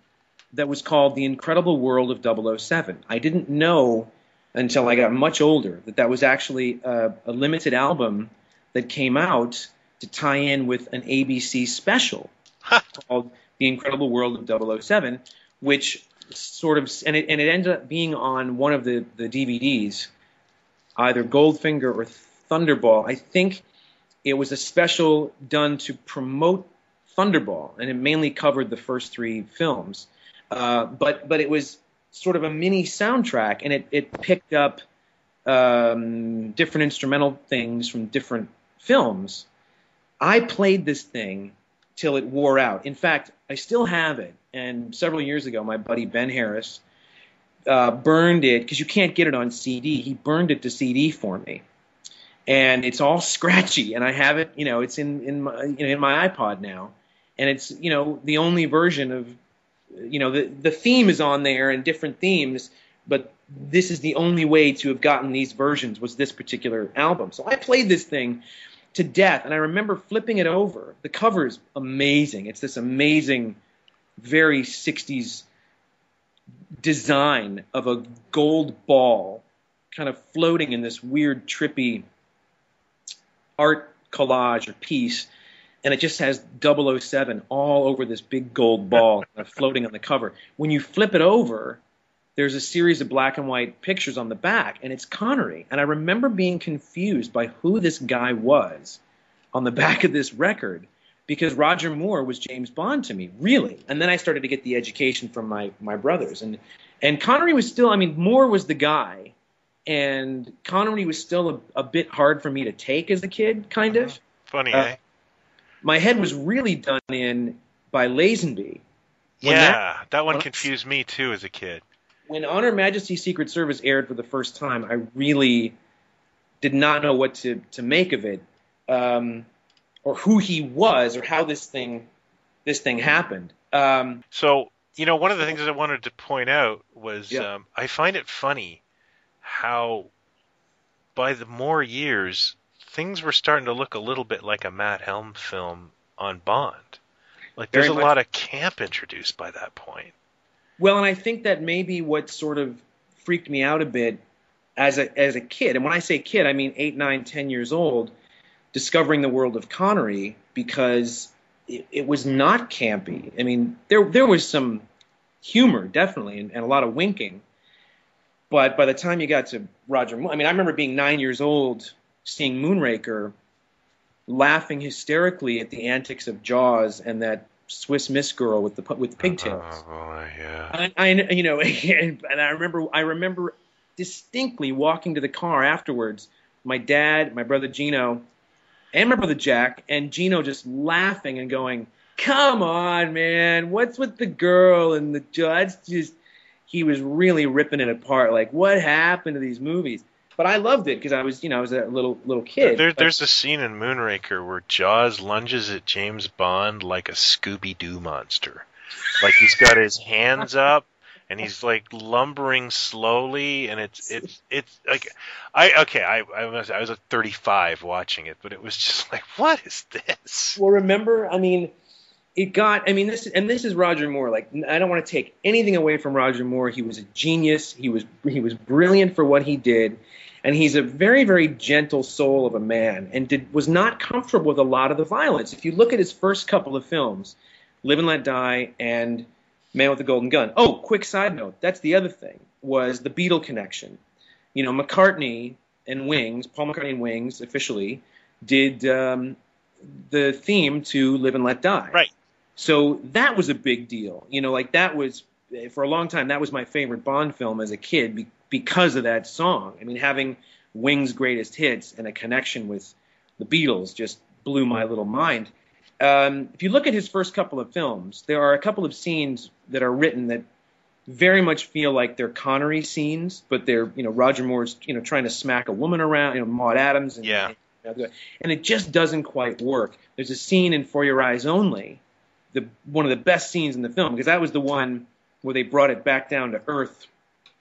that was called The Incredible World of 007. I didn't know until I got much older that was actually a limited album that came out to tie in with an ABC special called The Incredible World of 007, which sort of – and it ended up being on one of the DVDs, either Goldfinger or Thunderball. I think it was a special done to promote Thunderball, and it mainly covered the first three films. But it was – sort of a mini soundtrack, and it picked up different instrumental things from different films. I played this thing till it wore out. In fact, I still have it. And several years ago, my buddy Ben Harris burned it, because you can't get it on CD. He burned it to CD for me. And it's all scratchy, and I have it, you know, it's in my iPod now. And it's, you know, the only version of, you know, the theme is on there and different themes, but this is the only way to have gotten these versions was this particular album. So I played this thing to death, and I remember flipping it over. The cover is amazing. It's this amazing, very 60s design of a gold ball kind of floating in this weird, trippy art collage or piece, and it just has 007 all over this big gold ball floating on the cover. When you flip it over, there's a series of black and white pictures on the back, and it's Connery. And I remember being confused by who this guy was on the back of this record, because Roger Moore was James Bond to me, really. And then I started to get the education from my brothers. And Connery was still – I mean, Moore was the guy, and Connery was still a bit hard for me to take as a kid, kind of. Funny, eh? My head was really done in by Lazenby. That one confused me too as a kid. When On Her Majesty's Secret Service aired for the first time, I really did not know what to make of it, or who he was, or how this thing happened. So, you know, one of the things I wanted to point out was I find it funny how by the more years, things were starting to look a little bit like a Matt Helm film on Bond. Like, there's a lot of camp introduced by that point. Well, and I think that may be what sort of freaked me out a bit as a kid. And when I say kid, I mean 8, 9, 10 years old, discovering the world of Connery, because it was not campy. I mean, there was some humor, definitely, and a lot of winking. But by the time you got to Roger Moore, I mean, I remember being 9 years old, seeing Moonraker, laughing hysterically at the antics of Jaws and that Swiss Miss girl with pigtails. Oh boy, yeah. And I remember distinctly walking to the car afterwards. My dad, my brother Gino, and my brother Jack, and Gino just laughing and going, "Come on, man! What's with the girl and the judge?" Just he was really ripping it apart. Like, what happened to these movies? But I loved it because I was a little kid. There's a scene in Moonraker where Jaws lunges at James Bond like a Scooby-Doo monster. Like, he's got his hands up and he's like lumbering slowly, and it's like I was at 35 watching it, but it was just like, what is this? Well, remember, I mean, this is Roger Moore. Like, I don't want to take anything away from Roger Moore. He was a genius. He was brilliant for what he did. And he's a very, very gentle soul of a man, and was not comfortable with a lot of the violence. If you look at his first couple of films, Live and Let Die and Man with the Golden Gun. Oh, quick side note. That's the other thing, was the Beatle connection. You know, Paul McCartney and Wings officially did the theme to Live and Let Die. Right. So that was a big deal. You know, like, that was, for a long time, that was my favorite Bond film as a kid because of that song. I mean, having Wings' greatest hits and a connection with the Beatles just blew my little mind. If you look at his first couple of films, there are a couple of scenes that are written that very much feel like they're Connery scenes, but they're, you know, Roger Moore's, you know, trying to smack a woman around, you know, Maude Adams. And it just doesn't quite work. There's a scene in For Your Eyes Only, one of the best scenes in the film, because that was the one where they brought it back down to earth,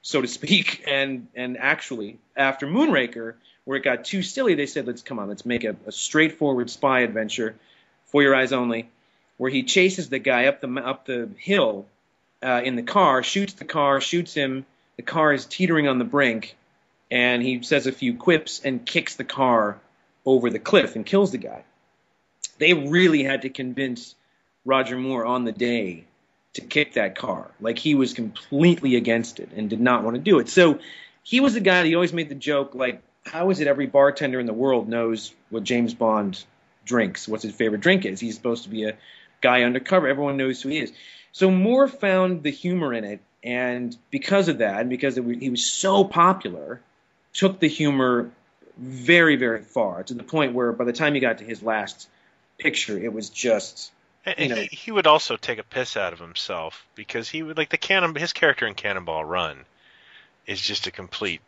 so to speak, and actually after Moonraker, where it got too silly, they said, let's make a straightforward spy adventure, For Your Eyes Only, where he chases the guy up the hill in the car, shoots him, the car is teetering on the brink, and he says a few quips and kicks the car over the cliff and kills the guy. They really had to convince Roger Moore on the day to kick that car. Like, he was completely against it and did not want to do it. So he was the guy that always made the joke, like, how is it every bartender in the world knows what James Bond drinks, what his favorite drink is? He's supposed to be a guy undercover. Everyone knows who he is. So Moore found the humor in it, and because of that, and because he was so popular – took the humor very, very far, to the point where by the time he got to his last picture, it was just... And he would also take a piss out of himself, because he would, like, his character in Cannonball Run is just a complete,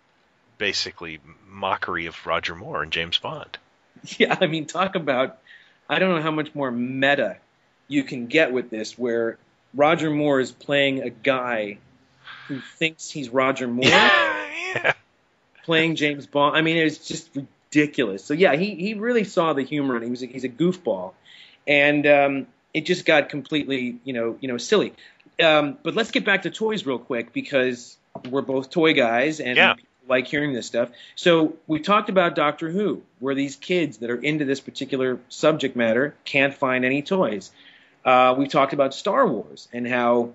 basically, mockery of Roger Moore and James Bond. Yeah, I mean, talk about, I don't know how much more meta you can get with this, where Roger Moore is playing a guy who thinks he's Roger Moore, yeah. playing James Bond. I mean, it's just ridiculous. So yeah, he really saw the humor, and he's a goofball, and it just got completely silly. But let's get back to toys real quick, because we're both toy guys, and yeah. people like hearing this stuff. So we talked about Doctor Who, where these kids that are into this particular subject matter can't find any toys. We talked about Star Wars and how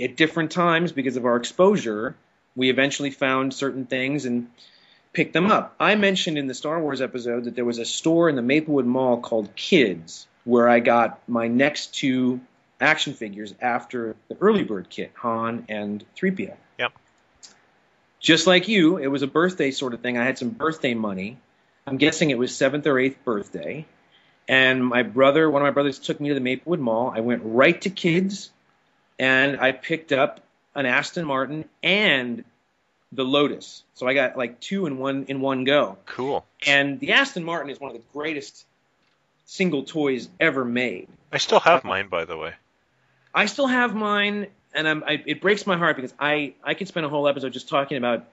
at different times, because of our exposure, we eventually found certain things and picked them up. I mentioned in the Star Wars episode that there was a store in the Maplewood Mall called Kids, where I got my next two action figures after the early bird kit, Han and 3PO. Yep. Just like you, it was a birthday sort of thing. I had some birthday money. I'm guessing it was 7th or 8th birthday. And one of my brothers took me to the Maplewood Mall. I went right to Kids, and I picked up an Aston Martin and the Lotus. So I got like two in one go. Cool. And the Aston Martin is one of the greatest single toys ever made. I still have mine, by the way. I still have mine, and it breaks my heart, because I could spend a whole episode just talking about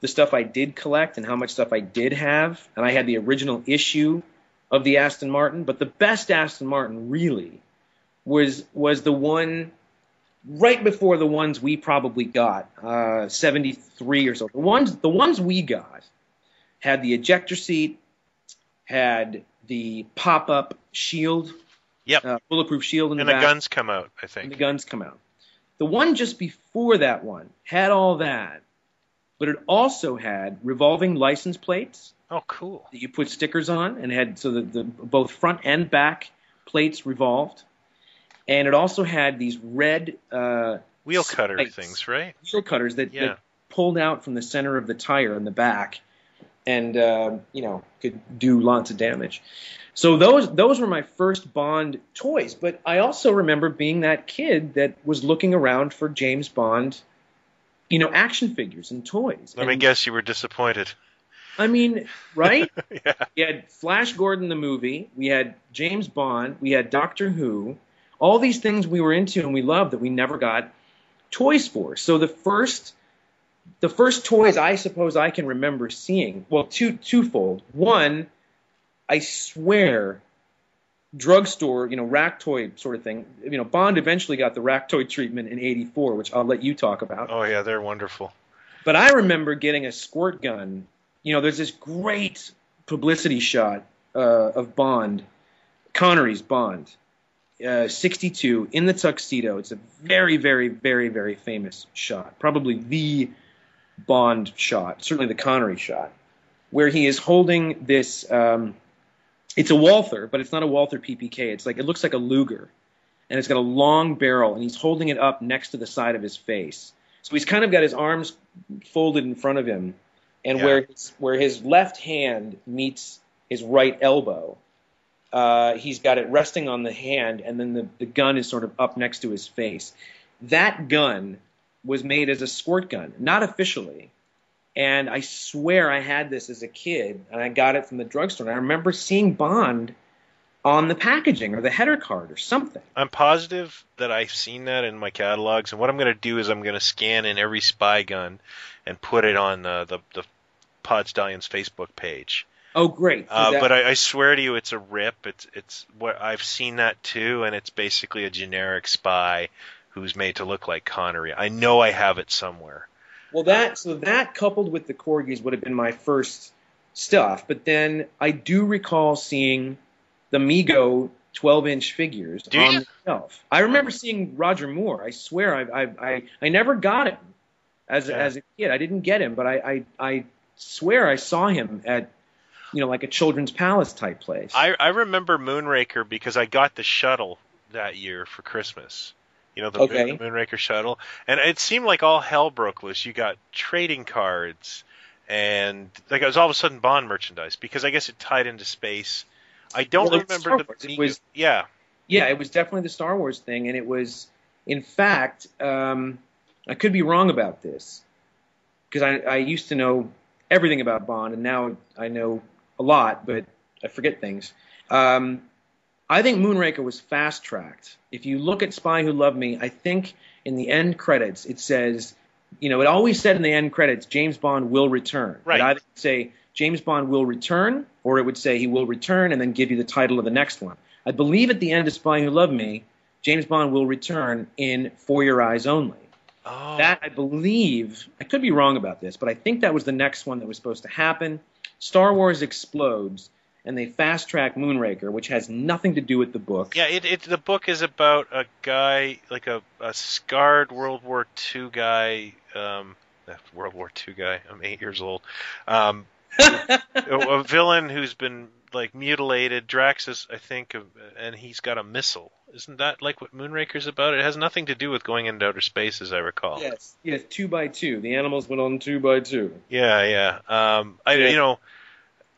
the stuff I did collect and how much stuff I did have. And I had the original issue of the Aston Martin, but the best Aston Martin really was the one right before the ones we probably got, 73 or so. The ones we got had the ejector seat, had the pop-up shield, yep, bulletproof shield in the back. And the guns come out, I think. And the guns come out. The one just before that one had all that, but it also had revolving license plates. Oh, cool. That you put stickers on, and had so that both front and back plates revolved. And it also had these red wheel cutter things, right? Wheel cutters that pulled out from the center of the tire in the back, and could do lots of damage. So those were my first Bond toys. But I also remember being that kid that was looking around for James Bond, action figures and toys. Let me guess, you were disappointed. I mean, right? Yeah. We had Flash Gordon the movie. We had James Bond. We had Doctor Who. All these things we were into and we loved that we never got toys for. So the first toys I suppose I can remember seeing, well, twofold. One, I swear, drugstore, rack toy sort of thing. Bond eventually got the rack toy treatment in '84, which I'll let you talk about. Oh yeah, they're wonderful. But I remember getting a squirt gun. There's this great publicity shot of Bond, Connery's Bond. 1962 in the tuxedo. It's a very, very, very, very famous shot. Probably the Bond shot, certainly the Connery shot, where he is holding this. It's a Walther, but it's not a Walther PPK. It looks like a Luger, and it's got a long barrel, and he's holding it up next to the side of his face. So he's kind of got his arms folded in front of him, and yeah. where his left hand meets his right elbow. He's got it resting on the hand, and then the gun is sort of up next to his face. That gun was made as a squirt gun, not officially. And I swear I had this as a kid, and I got it from the drugstore. And I remember seeing Bond on the packaging or the header card or something. I'm positive that I've seen that in my catalogs. And what I'm going to do is I'm going to scan in every spy gun and put it on the Plaid Stallions Facebook page. Oh, great. But I swear to you, it's a rip. It's what I've seen that too, and it's basically a generic spy who's made to look like Connery. I know I have it somewhere. Well, that coupled with the Corgis would have been my first stuff, but then I do recall seeing the Mego 12-inch figures on the shelf. I remember seeing Roger Moore. I swear I never got him as a kid. I didn't get him, but I swear I saw him at like a children's palace type place. I remember Moonraker because I got the shuttle that year for Christmas. The Moonraker shuttle. And it seemed like all hell broke loose. You got trading cards And like it was all of a sudden Bond merchandise because I guess it tied into space. I don't remember the it was definitely the Star Wars thing, and it was, in fact, I could be wrong about this because I used to know everything about Bond, and now I know a lot, but I forget things. I think Moonraker was fast-tracked. If you look at Spy Who Loved Me, I think in the end credits it says, you know, it always said in the end credits, James Bond will return. Right. It either would say James Bond will return, or it would say he will return and then give you the title of the next one. I believe at the end of Spy Who Loved Me, James Bond will return in For Your Eyes Only. Oh. That, I believe, I could be wrong about this, but I think that was the next one that was supposed to happen. Star Wars explodes, and they fast-track Moonraker, which has nothing to do with the book. Yeah, the book is about a guy, like a scarred World War II guy. World War II guy. I'm 8 years old. A villain who's been, like, mutilated. Draxus, I think, and he's got a missile. Isn't that, like, what Moonraker's about? It has nothing to do with going into outer space, as I recall. Yes, 2x2. The animals went on 2x2. Yeah. You know...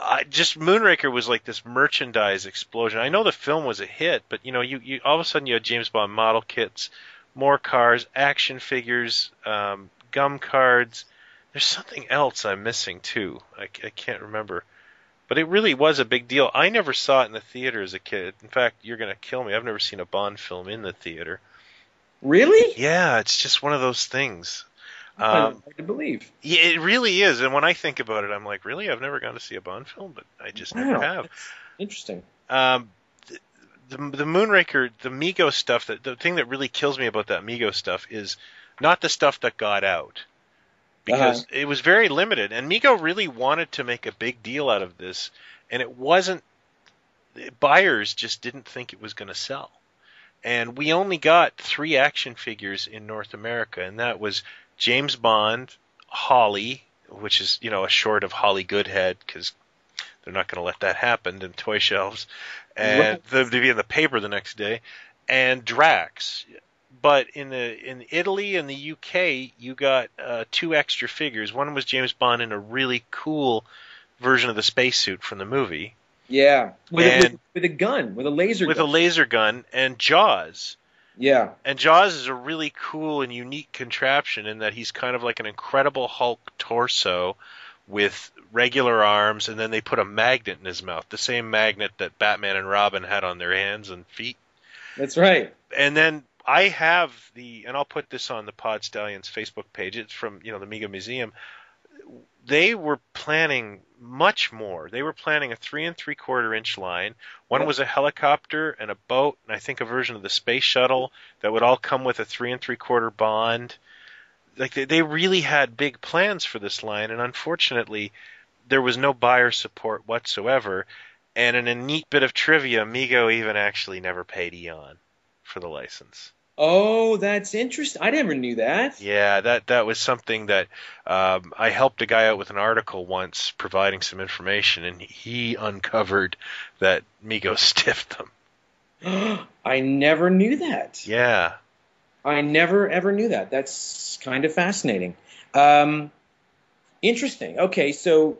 Moonraker was like this merchandise explosion. I know the film was a hit, but you know, you all of a sudden you had James Bond model kits, more cars, action figures, gum cards. There's something else I'm missing too. I can't remember, but it really was a big deal. I never saw it in the theater as a kid. In fact, you're gonna kill me. I've never seen a Bond film in the theater. Really? Yeah, it's just one of those things. Hard to believe. Yeah, it really is. And when I think about it, I'm like, really? I've never gone to see a Bond film, but I just never have. Interesting. The Moonraker, the Mego stuff, the thing that really kills me about that Mego stuff is not the stuff that got out. Because it was very limited. And Mego really wanted to make a big deal out of this. And it wasn't... Buyers just didn't think it was going to sell. And we only got 3 action figures in North America. And that was... James Bond, Holly, which is, you know, a short of Holly Goodhead because they're not going to let that happen in toy shelves, and they'll be in the paper the next day, and Drax. But in Italy and the UK, you got 2 extra figures. One was James Bond in a really cool version of the spacesuit from the movie. Yeah, with a laser gun, and Jaws. Yeah. And Jaws is a really cool and unique contraption in that he's kind of like an Incredible Hulk torso with regular arms, and then they put a magnet in his mouth, the same magnet that Batman and Robin had on their hands and feet. That's right. And then I have and I'll put this on the Plaid Stallions Facebook page, it's from, you know, the Mego Museum. They were planning much more. They were planning a 3 3/4 inch line. One was a helicopter and a boat, and I think a version of the space shuttle that would all come with a 3 3/4 Bond. Like they really had big plans for this line, and unfortunately, there was no buyer support whatsoever. And in a neat bit of trivia, Mego even actually never paid Eon for the license. Oh, that's interesting. I never knew that. Yeah, that was something that I helped a guy out with an article once providing some information, and he uncovered that Mego stiffed them. I never knew that. Yeah. I never, ever knew that. That's kind of fascinating. Interesting. Okay, so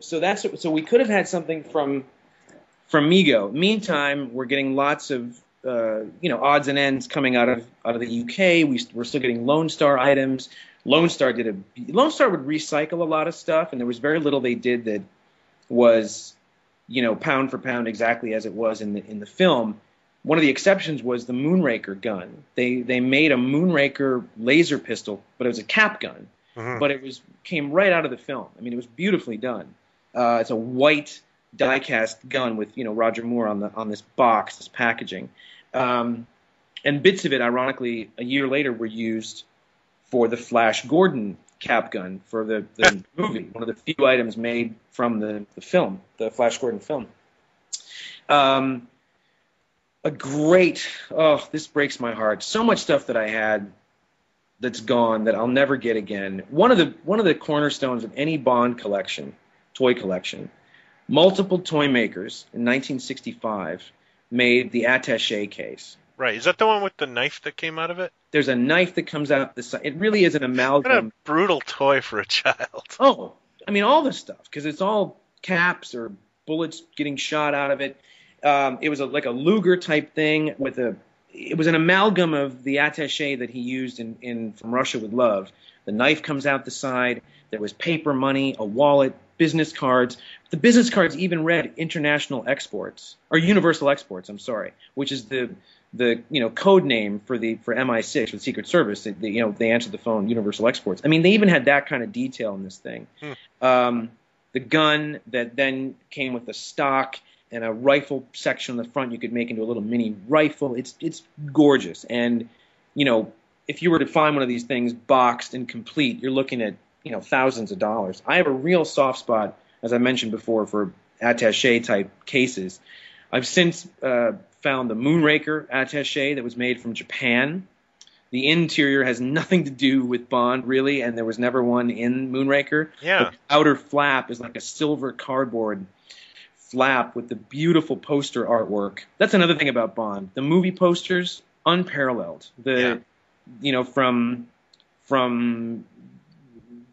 we could have had something from Mego. Meantime, we're getting lots of... odds and ends coming out of the UK. We're still getting Lone Star items. Lone Star would recycle a lot of stuff, and there was very little they did that was, you know, pound for pound exactly as it was in the film. One of the exceptions was the Moonraker gun. They made a Moonraker laser pistol, but it was a cap gun. Mm-hmm. But it came right out of the film. I mean, it was beautifully done. It's a white die-cast gun with, you know, Roger Moore on this box, this packaging. And bits of it, ironically, a year later were used for the Flash Gordon cap gun for the movie, one of the few items made from the film, the Flash Gordon film. This breaks my heart. So much stuff that I had that's gone that I'll never get again. One of the cornerstones of any Bond collection, toy collection, multiple toy makers in 1965 made the attaché case. Right. Is that the one with the knife that came out of it? There's a knife that comes out the side. It really is an amalgam. What a brutal toy for a child. Oh, I mean, all this stuff, because it's all caps or bullets getting shot out of it. It was like a Luger type thing with a. It was an amalgam of the attaché that he used in From Russia with Love. The knife comes out the side. There was paper money, a wallet, business cards. The business cards even read International Exports or Universal Exports. I'm sorry, which is the code name for MI6 for the Secret Service. They answered the phone, Universal Exports. I mean, they even had that kind of detail in this thing. The gun that then came with the stock. And a rifle section on the front you could make into a little mini rifle. It's gorgeous. And, if you were to find one of these things boxed and complete, you're looking at, thousands of dollars. I have a real soft spot, as I mentioned before, for attaché-type cases. I've since found the Moonraker attaché that was made from Japan. The interior has nothing to do with Bond, really, and there was never one in Moonraker. Yeah. The outer flap is like a silver cardboard flap with the beautiful poster artwork. That's another thing about Bond. The movie posters, unparalleled. From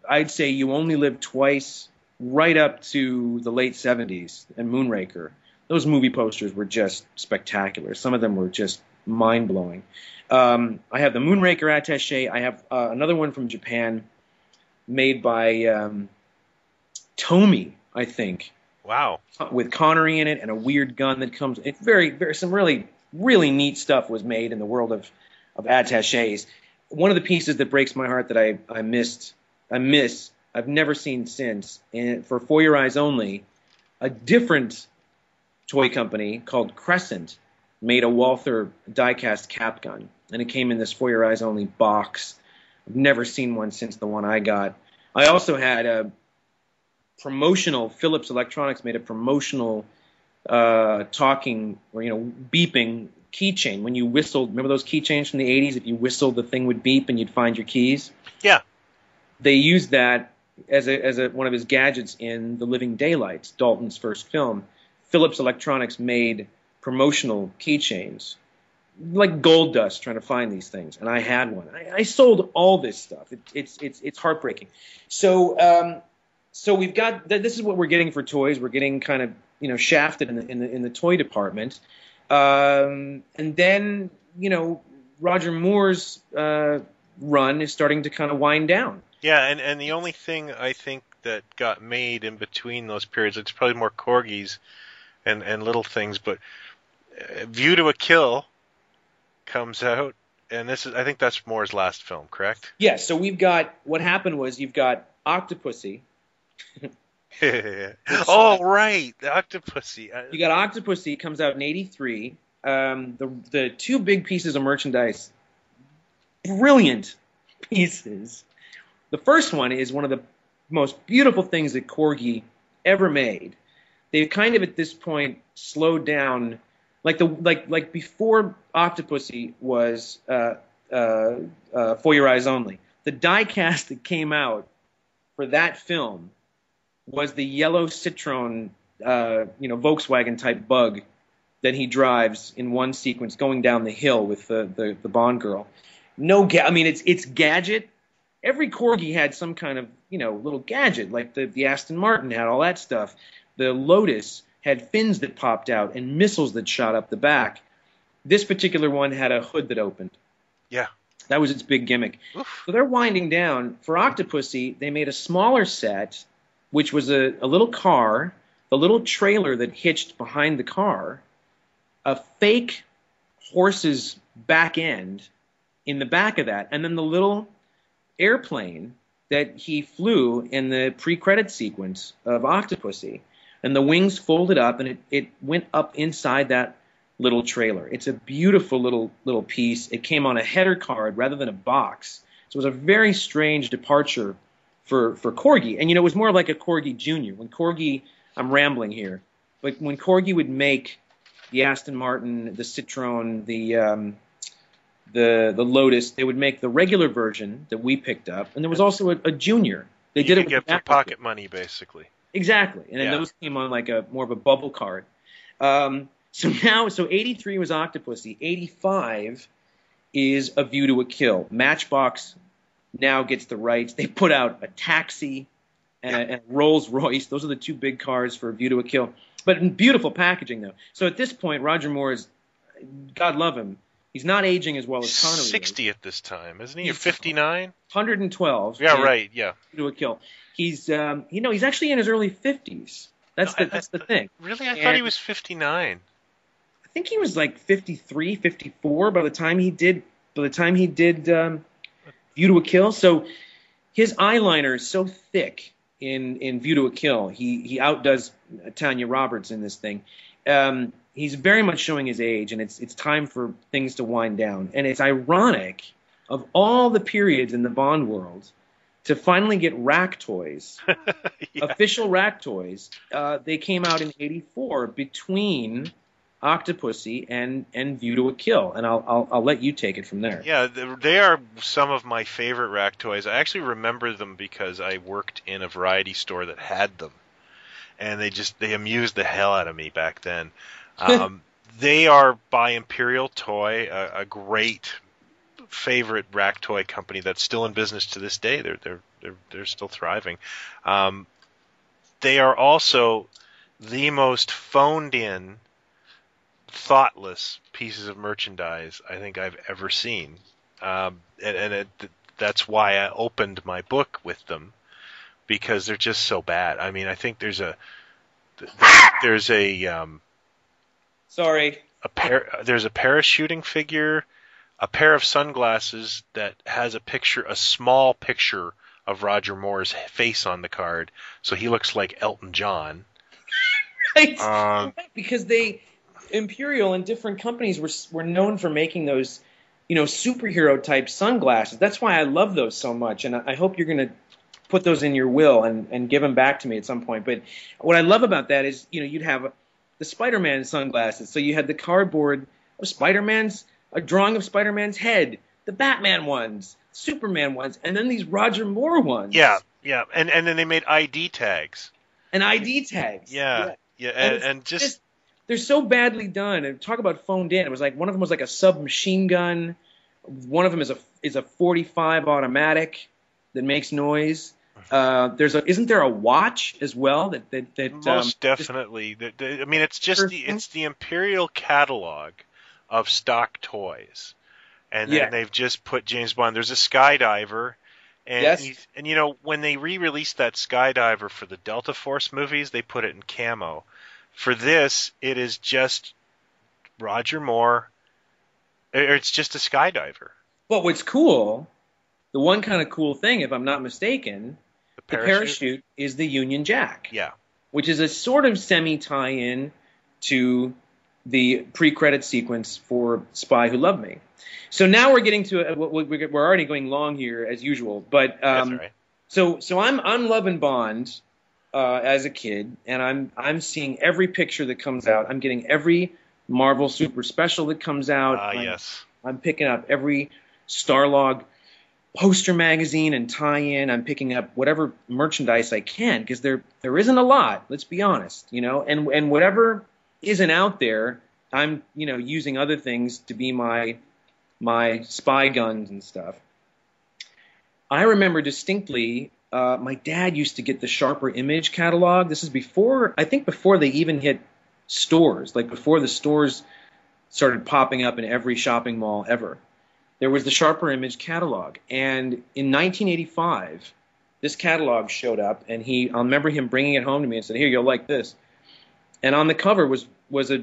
I'd say You Only Live Twice right up to the late 70s and Moonraker. Those movie posters were just spectacular. Some of them were just mind-blowing. I have the Moonraker attaché. I have another one from Japan made by Tomy, I think. Wow. With Connery in it and a weird gun that comes. It's very, very, some really, really neat stuff was made in the world of attachés. One of the pieces that breaks my heart that I missed, I've never seen since, and for Your Eyes Only, a different toy company called Crescent made a Walther die-cast cap gun, and it came in this For Your Eyes Only box. I've never seen one since the one I got. I also had a promotional, Philips Electronics made a promotional talking or beeping keychain. When you whistled, remember those keychains from the 80s? If you whistled, the thing would beep and you'd find your keys. Yeah. They used that as one of his gadgets in The Living Daylights, Dalton's first film. Philips Electronics made promotional keychains, like gold dust, trying to find these things, and I had one. I sold all this stuff. It's heartbreaking. So we've got – this is what we're getting for toys. We're getting kind of, shafted in the toy department. And then, Roger Moore's run is starting to kind of wind down. Yeah, and the only thing I think that got made in between those periods, it's probably more corgis and little things, but View to a Kill comes out, and this is – I think that's Moore's last film, correct? Yeah, so we've got – what happened was you've got Octopussy. Oh, right, the Octopussy. You got Octopussy, comes out in 1983. The two big pieces of merchandise, brilliant pieces. The first one is one of the most beautiful things that Corgi ever made. They've kind of at this point slowed down, like before Octopussy was For Your Eyes Only. The die-cast that came out for that film was the yellow Citroen, Volkswagen-type bug that he drives in one sequence going down the hill with the Bond girl. It's gadget. Every Corgi had some kind of, little gadget, like the Aston Martin had all that stuff. The Lotus had fins that popped out and missiles that shot up the back. This particular one had a hood that opened. Yeah. That was its big gimmick. Oof. So they're winding down. For Octopussy, they made a smaller set, which was a little car, a little trailer that hitched behind the car, a fake horse's back end in the back of that, and then the little airplane that he flew in the pre-credit sequence of Octopussy. And the wings folded up, and it went up inside that little trailer. It's a beautiful little piece. It came on a header card rather than a box. So it was a very strange departure for Corgi. And, it was more like a Corgi Jr. When Corgi – I'm rambling here. But when Corgi would make the Aston Martin, the Citroen, the Lotus, they would make the regular version that we picked up. And there was also a Junior. They did it with pocket money, basically. Exactly. And then those came on like a more of a bubble card. So 1983 was Octopussy. 1985 is A View to a Kill. Matchbox now gets the rights. They put out a Taxi, and a Rolls Royce. Those are the two big cars for View to a Kill. But beautiful packaging, though. So at this point, Roger Moore is, God love him, he's not aging as well as Connery. 60 at this time, isn't he? He's 59? 112. Yeah, right. Yeah. View to a Kill. He's, you know, he's actually in his early 50s. That's the thing. Really, I thought he was 59. I think he was like 53, 54 by the time he did View to a Kill. So his eyeliner is so thick in View to a Kill. He outdoes Tanya Roberts in this thing. He's very much showing his age, and it's time for things to wind down. And it's ironic, of all the periods in the Bond world, to finally get rack toys, official rack toys. They came out in '84 between Octopussy and View to a Kill, and I'll let you take it from there. Yeah, they are some of my favorite rack toys. I actually remember them because I worked in a variety store that had them, and they amused the hell out of me back then. They are by Imperial Toy, a great favorite rack toy company that's still in business to this day. They're still thriving. They are also the most phoned in, thoughtless pieces of merchandise I think I've ever seen, that's why I opened my book with them, because they're just so bad. I mean, I think there's a parachuting figure, a pair of sunglasses that has a small picture of Roger Moore's face on the card, so he looks like Elton John. Right, because Imperial and different companies were known for making those, you know, superhero type sunglasses. That's why I love those so much, and I hope you're going to put those in your will and give them back to me at some point. But what I love about that is, you know, you'd have the Spider-Man sunglasses, so you had the cardboard of Spider-Man's, a drawing of Spider-Man's head, the Batman ones, Superman ones, and then these Roger Moore ones. Yeah, and then they made ID tags. And ID tags. Yeah. And they're so badly done. And talk about phoned in. It was like one of them was like a submachine gun. One of them is a .45 automatic that makes noise. Isn't there a watch as well? That most definitely. I mean, it's just the Imperial catalog of stock toys, and then they've just put James Bond. There's a skydiver. And, and you know, when they re-released that skydiver for the Delta Force movies, they put it in camo. For this, it is just Roger Moore. It's just a skydiver. But what's cool, the one kind of cool thing, if I'm not mistaken, the parachute is the Union Jack. Yeah. Which is a sort of semi-tie-in to the pre-credit sequence for Spy Who Loved Me. So now we're getting to we're already going long here as usual. But that's right. So I'm loving Bond. As a kid, and I'm seeing every picture that comes out. I'm getting every Marvel Super Special that comes out. I'm picking up every Starlog poster magazine and tie-in. I'm picking up whatever merchandise I can, because there isn't a lot. Let's be honest, you know. And whatever isn't out there, I'm using other things to be my spy guns and stuff. I remember distinctly. My dad used to get the Sharper Image catalog. This is before they even hit stores, like before the stores started popping up in every shopping mall ever. There was the Sharper Image catalog. And in 1985, this catalog showed up, and I remember him bringing it home to me and said, "Here, you'll like this." And on the cover was a,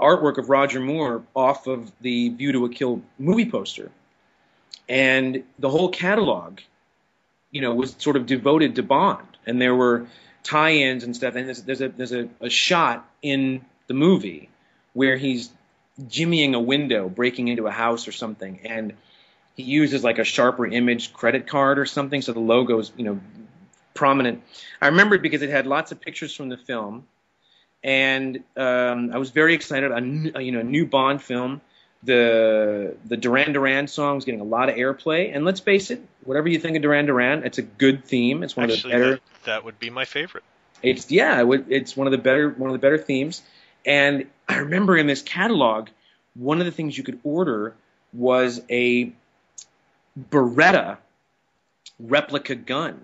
artwork of Roger Moore off of the View to a Kill movie poster. And the whole catalog was sort of devoted to Bond, and there were tie-ins and stuff. And there's a shot in the movie where he's jimmying a window, breaking into a house or something, and he uses like a Sharper Image credit card or something, so the logo's prominent. I remember it because it had lots of pictures from the film, and I was very excited. A new Bond film. The Duran Duran song was getting a lot of airplay, and let's face it, whatever you think of Duran Duran, it's a good theme. It's one of the better. That would be my favorite. It's it's one of the better themes. And I remember in this catalog, one of the things you could order was a Beretta replica gun.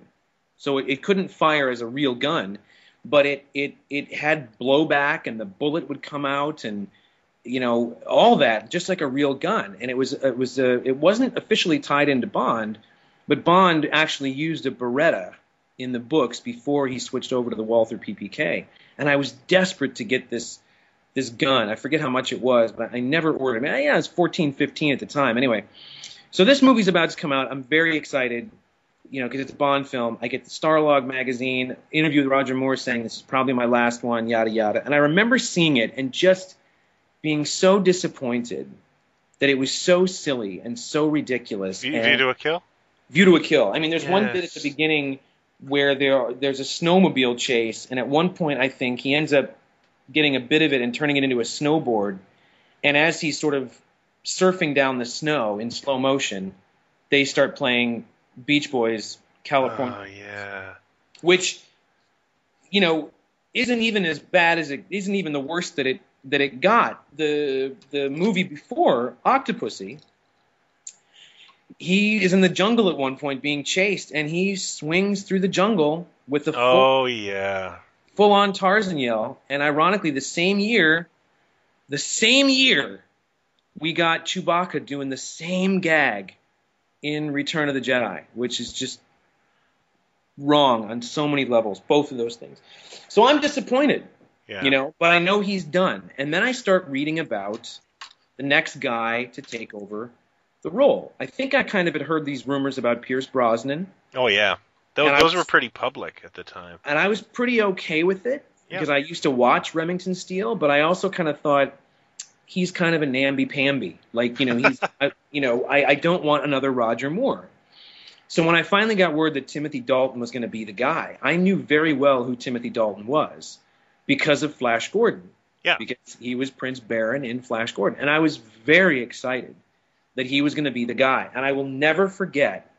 So it couldn't fire as a real gun, but it had blowback, and the bullet would come out, and you know, all that, just like a real gun. And it wasn't officially tied into Bond, but Bond actually used a Beretta in the books before he switched over to the Walther PPK. And I was desperate to get this gun. I forget how much it was, but I never ordered it. Yeah, it was $14.15 at the time. Anyway, so this movie's about to come out. I'm very excited, you know, because it's a Bond film. I get the Starlog magazine, interview with Roger Moore saying this is probably my last one, yada, yada. And I remember seeing it and just being so disappointed that it was so silly and so ridiculous. View to a Kill? View to a Kill. I mean, there's one bit at the beginning where there's a snowmobile chase, and at one point I think he ends up getting a bit of it and turning it into a snowboard. And as he's sort of surfing down the snow in slow motion, they start playing Beach Boys, California. Oh, yeah. Which, you know, isn't even as bad as it – isn't even the worst that it got. The movie before, Octopussy, he is in the jungle at one point being chased, and he swings through the jungle with the full-on Tarzan yell. And ironically, the same year, we got Chewbacca doing the same gag in Return of the Jedi, which is just wrong on so many levels, both of those things. So I'm disappointed. Yeah. You know, but I know he's done. And then I start reading about the next guy to take over the role. I think I kind of had heard these rumors about Pierce Brosnan. Oh, yeah. Those were pretty public at the time. And I was pretty okay with it because I used to watch Remington Steele, but I also kind of thought he's kind of a namby-pamby. Like, you know, he's, I don't want another Roger Moore. So when I finally got word that Timothy Dalton was going to be the guy, I knew very well who Timothy Dalton was. Because of Flash Gordon. Yeah. Because he was Prince Baron in Flash Gordon. And I was very excited that he was going to be the guy. And I will never forget,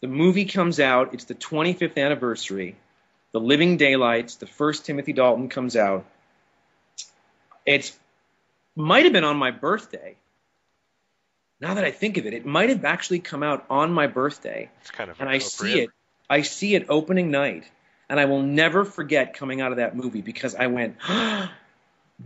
the movie comes out, it's the 25th anniversary, The Living Daylights, the first Timothy Dalton comes out. It might have been on my birthday. Now that I think of it, it might have actually come out on my birthday. It's kind of appropriate. And I see it opening night. And I will never forget coming out of that movie because I went,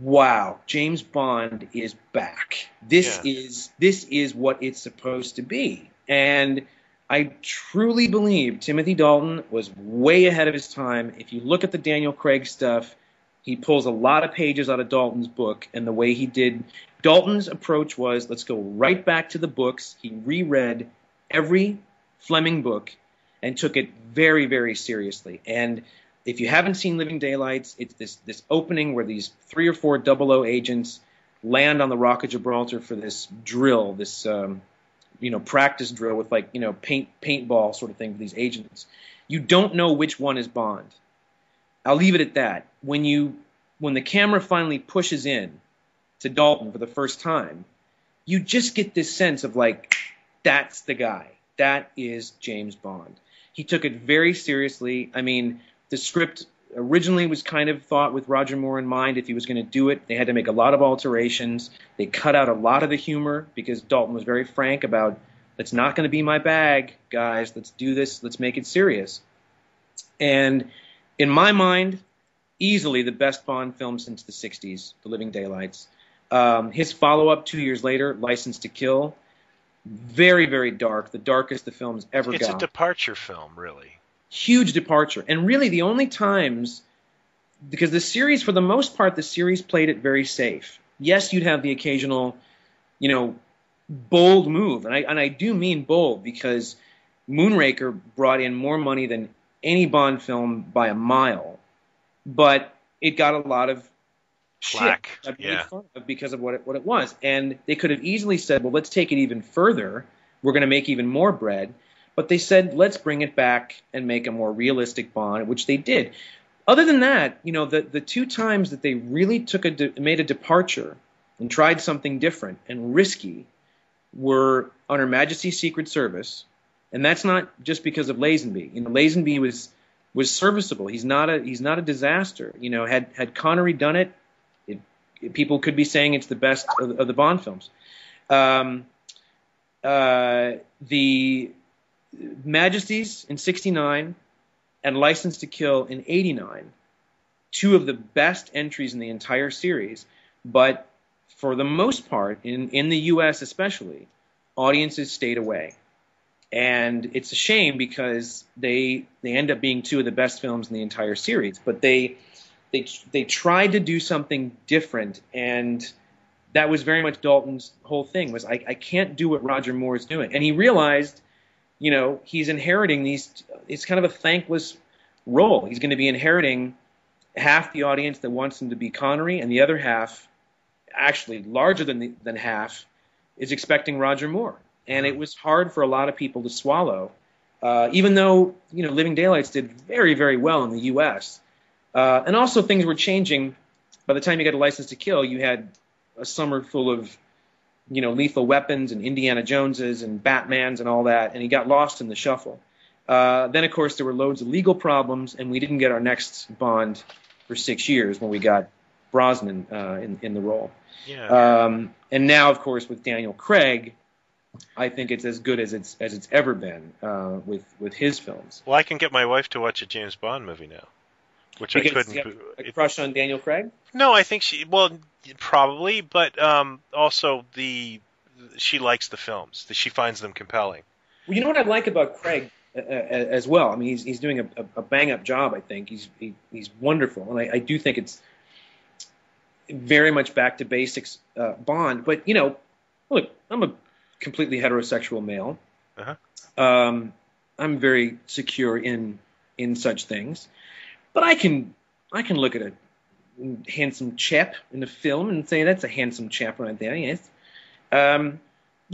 wow, James Bond is back. This is what it's supposed to be. And I truly believe Timothy Dalton was way ahead of his time. If you look at the Daniel Craig stuff, he pulls a lot of pages out of Dalton's book. And the way he did, Dalton's approach was, let's go right back to the books. He reread every Fleming book and took it very, very seriously. And if you haven't seen Living Daylights, it's this opening where these 3 or 4 00 agents land on the Rock of Gibraltar for this drill, this practice drill with paintball sort of thing for these agents. You don't know which one is Bond. I'll leave it at that. When the camera finally pushes in to Dalton for the first time, you just get this sense of like, that's the guy. That is James Bond. He took it very seriously. I mean, the script originally was kind of thought with Roger Moore in mind. If he was going to do it, they had to make a lot of alterations. They cut out a lot of the humor because Dalton was very frank about, that's not going to be my bag, guys. Let's do this. Let's make it serious. And in my mind, easily the best Bond film since the 60s, The Living Daylights. His follow-up 2 years later, License to Kill, very, very dark, the darkest the film's ever got. It's a departure film, really. Huge departure. And really the only times, because the series, for the most part, the series played it very safe. Yes, you'd have the occasional, bold move. And I do mean bold because Moonraker brought in more money than any Bond film by a mile. But it got a lot of flack, because of what it was. And they could have easily said, well, let's take it even further. We're going to make even more bread. But they said, let's bring it back and make a more realistic Bond, which they did. Other than that, the 2 times that they really made a departure and tried something different and risky were On Her Majesty's Secret Service. And that's not just because of Lazenby. Lazenby was serviceable. He's not a disaster. Had Connery done it, people could be saying it's the best of the Bond films. The Majesties in '69, and License to Kill in '89, two of the best entries in the entire series. But for the most part, in the U.S. especially, audiences stayed away. And it's a shame because they end up being two of the best films in the entire series. But they tried to do something different, and that was very much Dalton's whole thing, was I can't do what Roger Moore is doing. And he realized, you know, he's inheriting these – it's kind of a thankless role. He's going to be inheriting half the audience that wants him to be Connery, and the other half, actually larger than half, is expecting Roger Moore. And it was hard for a lot of people to swallow, even though, you know, Living Daylights did very, very well in the U.S. And also things were changing. By the time you got a License to Kill, you had a summer full of, you know, Lethal Weapons and Indiana Joneses and Batmans and all that, and he got lost in the shuffle. Then, of course, there were loads of legal problems, and we didn't get our next Bond for 6 years when we got Brosnan in the role. Yeah. And now, of course, with Daniel Craig, I think it's as good as it's ever been with his films. Well, I can get my wife to watch a James Bond movie now, which because I couldn't. Do you have a crush on Daniel Craig? No, I think she. Well, probably, but also she likes the films. She finds them compelling. Well, you know what I like about Craig as well. I mean, he's doing a bang up job. I think he's wonderful, and I do think it's very much back to basics Bond. But you know, look, I'm a completely heterosexual male. Uh-huh. I'm very secure in such things, but I can look at a handsome chap in a film and say that's a handsome chap right there. Yes. You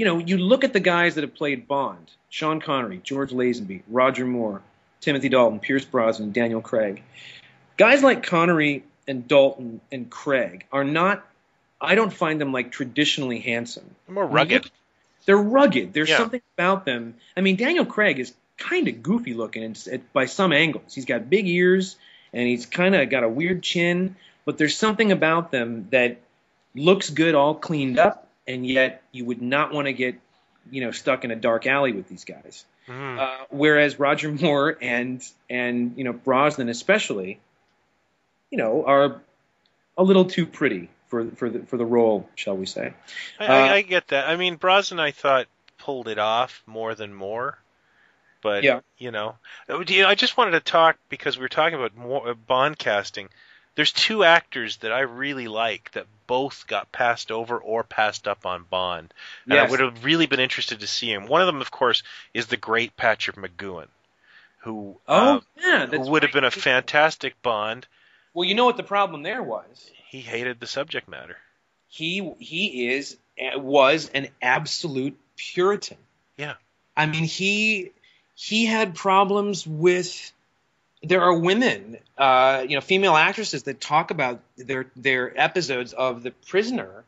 know, you look at the guys that have played Bond: Sean Connery, George Lazenby, Roger Moore, Timothy Dalton, Pierce Brosnan, Daniel Craig. Guys like Connery and Dalton and Craig are not. I don't find them like traditionally handsome. They're more rugged. They're rugged. There's something about them. I mean, Daniel Craig is kind of goofy looking by some angles. He's got big ears and he's kind of got a weird chin, but there's something about them that looks good all cleaned up, and yet you would not want to get, you know, stuck in a dark alley with these guys. Mm. Whereas Roger Moore and you know, Brosnan especially, you know, are a little too pretty for the role, shall we say. I get that. I mean, Brosnan, I thought, pulled it off more than Moore. But, yeah. You know, I just wanted to talk, because we were talking about Bond casting. There's two actors that I really like that both got passed over or passed up on Bond. And yes. I would have really been interested to see him. One of them, of course, is the great Patrick McGoohan, who would have been a fantastic Bond. Well, you know what the problem there was? He hated the subject matter. He was an absolute Puritan. Yeah. I mean, he had problems with – there are women, you know, female actresses that talk about their episodes of The Prisoner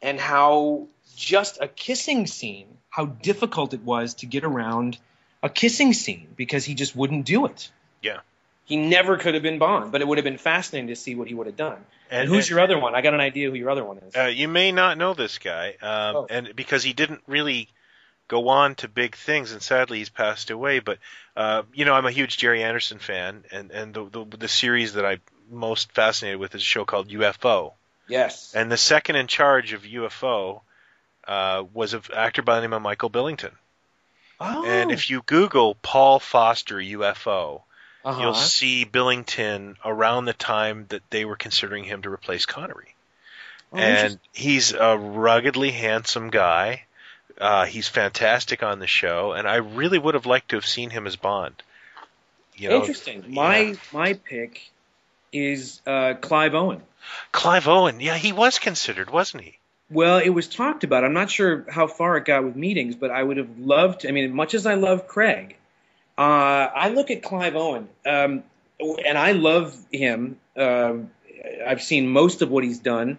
and how just a kissing scene, how difficult it was to get around a kissing scene because he just wouldn't do it. Yeah. He never could have been Bond, but it would have been fascinating to see what he would have done. And who's your other one? I got an idea who your other one is. You may not know this guy, and because he didn't really go on to big things, and sadly he's passed away. But you know, I'm a huge Gerry Anderson fan, and the series that I'm most fascinated with is a show called UFO. Yes. And the second in charge of UFO was an actor by the name of Michael Billington. Oh. And if you Google Paul Foster UFO. Uh-huh. You'll see Billington around the time that they were considering him to replace Connery. Oh, and he's a ruggedly handsome guy. He's fantastic on the show, and I really would have liked to have seen him as Bond. You know, interesting. My pick is Clive Owen. Clive Owen. Yeah, he was considered, wasn't he? Well, it was talked about. I'm not sure how far it got with meetings, but I would have loved to. I mean, much as I love Craig, I look at Clive Owen, and I love him. I've seen most of what he's done.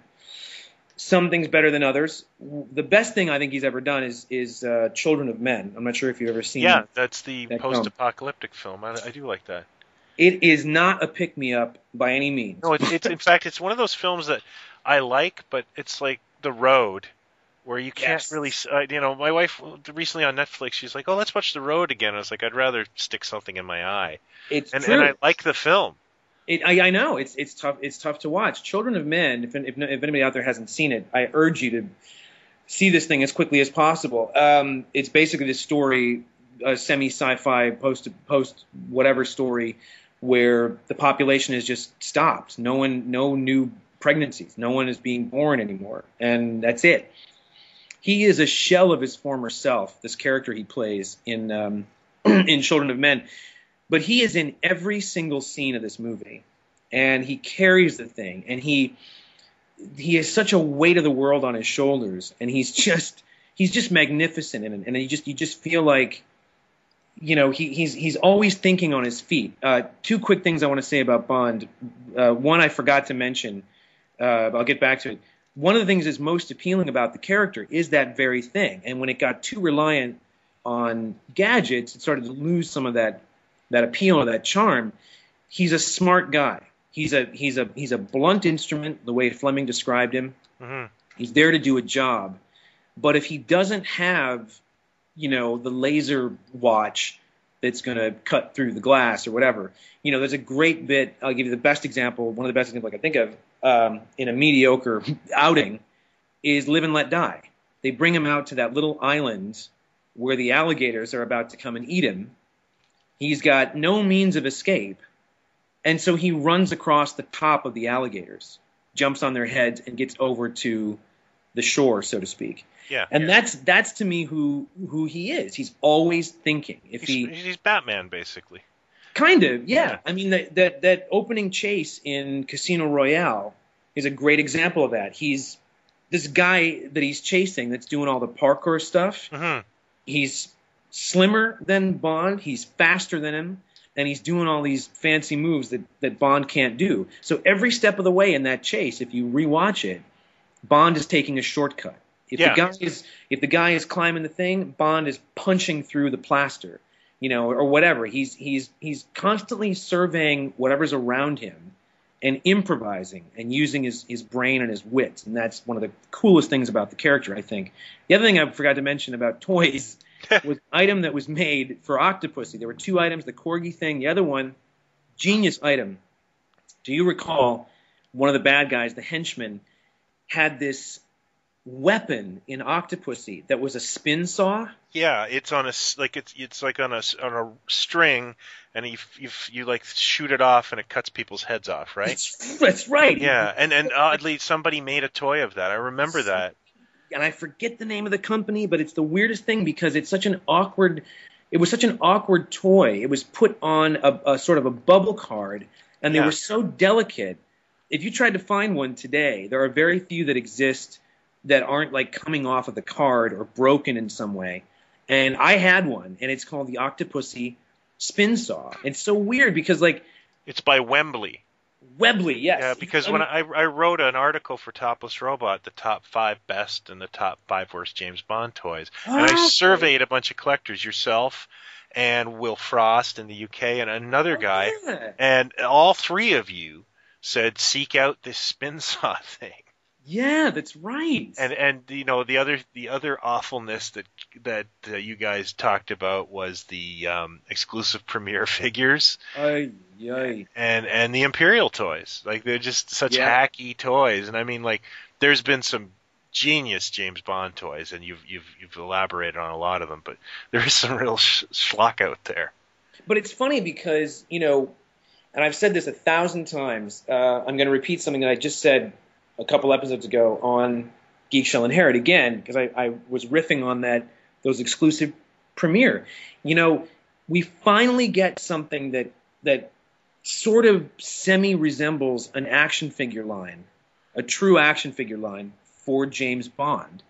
Some things better than others. The best thing I think he's ever done is Children of Men. I'm not sure if you've ever seen that. Yeah, that's the post-apocalyptic film. I do like that. It is not a pick-me-up by any means. No, it's in fact, it's one of those films that I like, but it's like The Road where you can't really, you know, my wife recently on Netflix, she's like, oh, let's watch The Road again. I was like, I'd rather stick something in my eye. It's true. And I like the film. I know it's tough. It's tough to watch. Children of Men. If anybody out there hasn't seen it, I urge you to see this thing as quickly as possible. It's basically this story, a semi sci-fi post whatever story, where the population has just stopped. No new pregnancies. No one is being born anymore, and that's it. He is a shell of his former self, this character he plays in Children of Men. But he is in every single scene of this movie, and he carries the thing, and he has such a weight of the world on his shoulders, and he's just magnificent in it, and you just feel like, you know, he's always thinking on his feet. Two quick things I want to say about Bond. One I forgot to mention. I'll get back to it. One of the things that's most appealing about the character is that very thing, and when it got too reliant on gadgets, it started to lose some of that appeal or that charm. He's a smart guy. He's a blunt instrument, the way Fleming described him. Mm-hmm. He's there to do a job. But if he doesn't have, you know, the laser watch that's going to cut through the glass or whatever, you know, there's a great bit. I'll give you the best example. One of the best examples I can think of in a mediocre outing is Live and Let Die. They bring him out to that little island where the alligators are about to come and eat him. He's got no means of escape, and so he runs across the top of the alligators, jumps on their heads, and gets over to the shore, so to speak. Yeah, and that's to me who he is. He's always thinking. He's Batman, basically. Kind of, yeah. I mean, that opening chase in Casino Royale is a great example of that. He's this guy that he's chasing that's doing all the parkour stuff. Mm-hmm. He's slimmer than Bond, he's faster than him, and he's doing all these fancy moves that Bond can't do. So every step of the way in that chase, if you rewatch it, Bond is taking a shortcut. If the guy is climbing the thing, Bond is punching through the plaster, you know, or whatever. He's constantly surveying whatever's around him and improvising and using his brain and his wits, and that's one of the coolest things about the character, I think. The other thing I forgot to mention about toys was an item that was made for Octopussy. There were two items, the corgi thing. The other one, genius item. Do you recall one of the bad guys, the henchman, had this weapon in Octopussy that was a spin saw? Yeah, it's on a string, and you like shoot it off and it cuts people's heads off, right? That's right. Yeah, and oddly somebody made a toy of that. I remember that. And I forget the name of the company, but it's the weirdest thing because it was such an awkward toy. It was put on a sort of a bubble card, and they were so delicate. If you tried to find one today, there are very few that exist that aren't like coming off of the card or broken in some way. And I had one, and it's called the Octopussy Spin Saw. It's so weird because it's by Wembley. Webley, yes. Yeah, because when I wrote an article for Topless Robot, the top 5 best and the top 5 worst James Bond toys, and I surveyed a bunch of collectors, yourself and Will Frost in the UK and another guy, and all three of you said seek out this spin saw thing. Yeah, that's right. And you know, the other awfulness that you guys talked about was the exclusive premiere figures. And the Imperial toys. Like, they're just such hacky toys. And I mean, like, there's been some genius James Bond toys, and you've elaborated on a lot of them, but there is some real schlock out there. But it's funny because, you know, and I've said this 1,000 times, I'm going to repeat something that I just said a couple episodes ago on Geek Shall Inherit again, because I was riffing on those exclusive premiere. You know, we finally get something that sort of semi-resembles an action figure line, a true action figure line for James Bond.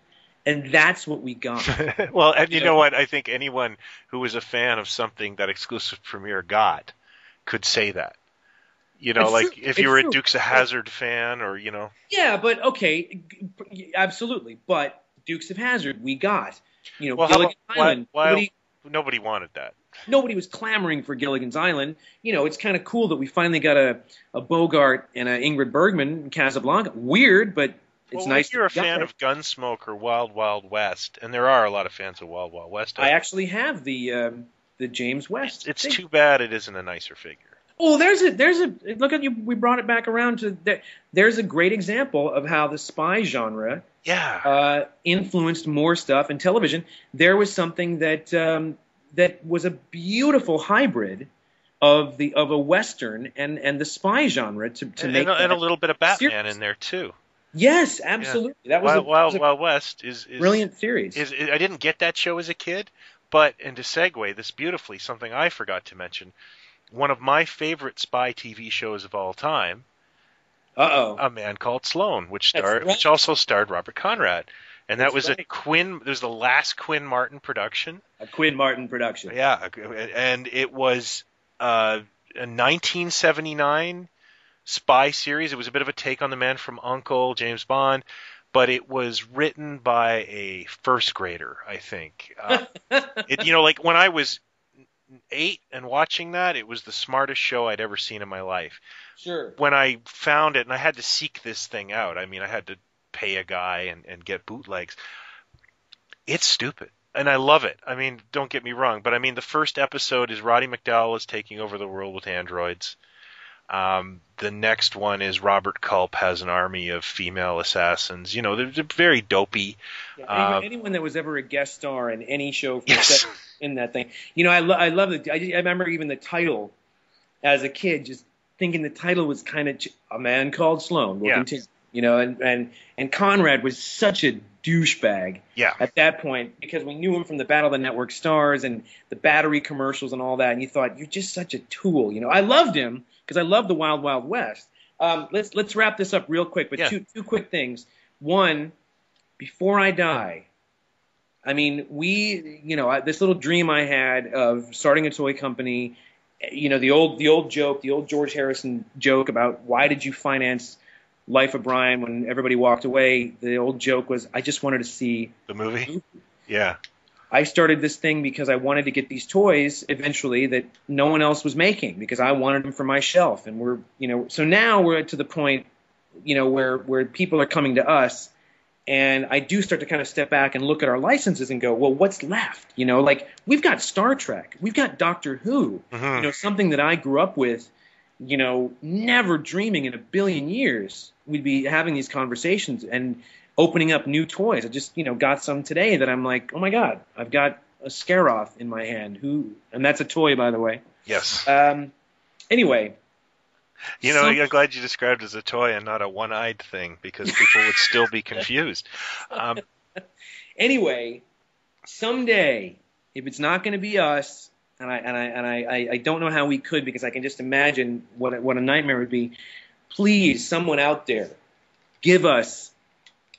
And that's what we got. Well, and you know what? I think anyone who was a fan of something that exclusive premiere got could say that. You know, if you were a Dukes of Hazzard fan, or, you know. Yeah, but okay, absolutely. But Dukes of Hazzard, we got. You know, well, Gilligan's Island. Nobody wanted that. Nobody was clamoring for Gilligan's Island. You know, it's kind of cool that we finally got a Bogart and an Ingrid Bergman in Casablanca. Weird, but It's nice. If you're a fan of Gunsmoke or Wild Wild West, and there are a lot of fans of Wild Wild West. I actually have the James West. It's too bad it isn't a nicer figure. Oh, there's a look at you. We brought it back around to that. There's a great example of how the spy genre influenced more stuff in television. There was something that was a beautiful hybrid of a Western and the spy genre to make a little bit of Batman series in there too. Yes, absolutely. Yeah. Wild West is brilliant series. I didn't get that show as a kid, but to segue this beautifully, something I forgot to mention, one of my favorite spy TV shows of all time, A Man Called Sloane, which also starred Robert Conrad. And that was the last Quinn Martin production. A Quinn Martin production. Yeah, and it was a 1979 spy series. It was a bit of a take on The Man from U.N.C.L.E., James Bond, but it was written by a first grader, I think. Like when I was 8 and watching that, it was the smartest show I'd ever seen in my life. Sure. When I found it, and I had to seek this thing out, I mean, I had to pay a guy and get bootlegs. It's stupid. And I love it. I mean, don't get me wrong, but I mean, the first episode is Roddy McDowall is taking over the world with androids. The next one is Robert Culp has an army of female assassins. You know, they're very dopey. Yeah, anyone that was ever a guest star in any show in that thing. You know, I love it. I remember even the title as a kid, just thinking the title was kind of A Man Called Sloane. We'll continue. You know, and Conrad was such a douchebag at that point, because we knew him from the Battle of the Network Stars and the battery commercials and all that. And you thought, you're just such a tool. You know, I loved him because I loved the Wild Wild West. Let's wrap this up real quick, but two quick things. One, Before I Die. I mean, this little dream I had of starting a toy company. You know, the old joke, the old George Harrison joke about why did you finance Life of Brian when everybody walked away. The old joke was, I just wanted to see the movie. Yeah. I started this thing because I wanted to get these toys eventually that no one else was making, because I wanted them for my shelf. And so now we're to the point, where people are coming to us, and I do start to kind of step back and look at our licenses and go, well, what's left? You know, like we've got Star Trek, we've got Doctor Who, something that I grew up with, never dreaming in a billion years we'd be having these conversations and opening up new toys. I just, got some today that I'm like, oh my God, I've got a Scaroth in my hand. And that's a toy, by the way. Yes. Anyway. I'm glad you described it as a toy and not a one-eyed thing, because people would still be confused. Anyway, someday, if it's not going to be us, and I don't know how we could, because I can just imagine what a nightmare would be. Please, someone out there, give us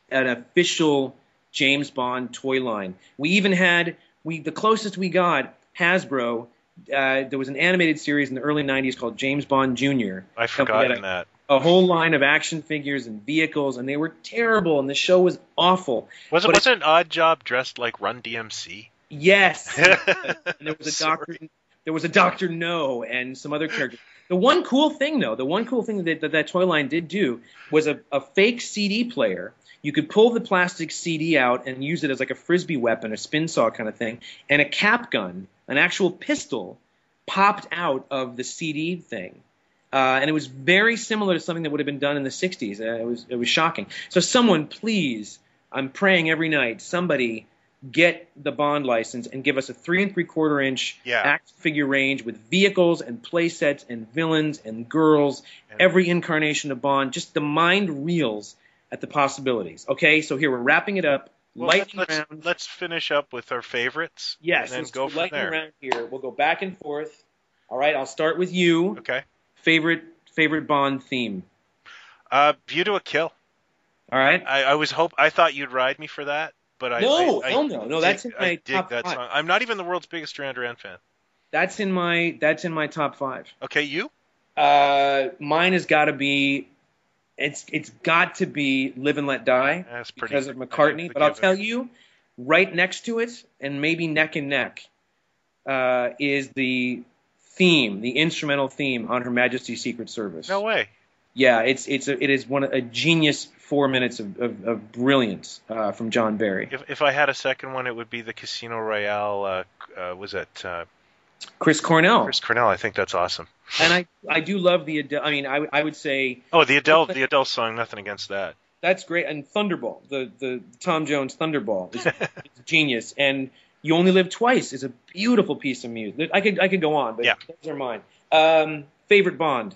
an official James Bond toy line. We even had the closest we got, Hasbro. There was an animated series in the early '90s called James Bond Jr. I've forgotten that. A whole line of action figures and vehicles, and they were terrible, and the show was awful. Wasn't it an odd job dressed like Run DMC? Yes. And there was a Dr. No and some other characters. The one cool thing that toy line did do was a fake CD player. You could pull the plastic CD out and use it as like a Frisbee weapon, a spin saw kind of thing, and a cap gun, an actual pistol, popped out of the CD thing. And it was very similar to something that would have been done in the 60s. It was shocking. So someone, please, I'm praying every night, somebody get the Bond license and give us a 3 3/4 inch action figure range with vehicles and play sets and villains and girls, every incarnation of Bond. Just the mind reels at the possibilities. Okay, so here we're wrapping it up. Well, round. Let's finish up with our favorites. Yes, and then go from there. Round here. We'll go back and forth. All right, I'll start with you. Okay. Favorite Bond theme. View to a Kill. All right. I thought you'd ride me for that. But no, that's in my top five. Song. I'm not even the world's biggest Duran Duran fan. That's in my top five. Okay, you? Mine has got to be, it's got to be Live and Let Die, because of McCartney. But I'll tell you, right next to it, and maybe neck and neck, is the theme, the instrumental theme on Her Majesty's Secret Service. No way. Yeah, it is a genius 4 minutes of brilliance from John Barry. If I had a second one, it would be the Casino Royale. Was that Chris Cornell? Chris Cornell. I think that's awesome. And I do love the Adele. I mean, I would say the Adele song. Nothing against that. That's great. And Thunderball, the Tom Jones Thunderball, is genius. And You Only Live Twice is a beautiful piece of music. I could go on, but yeah, those are mine. Favorite Bond.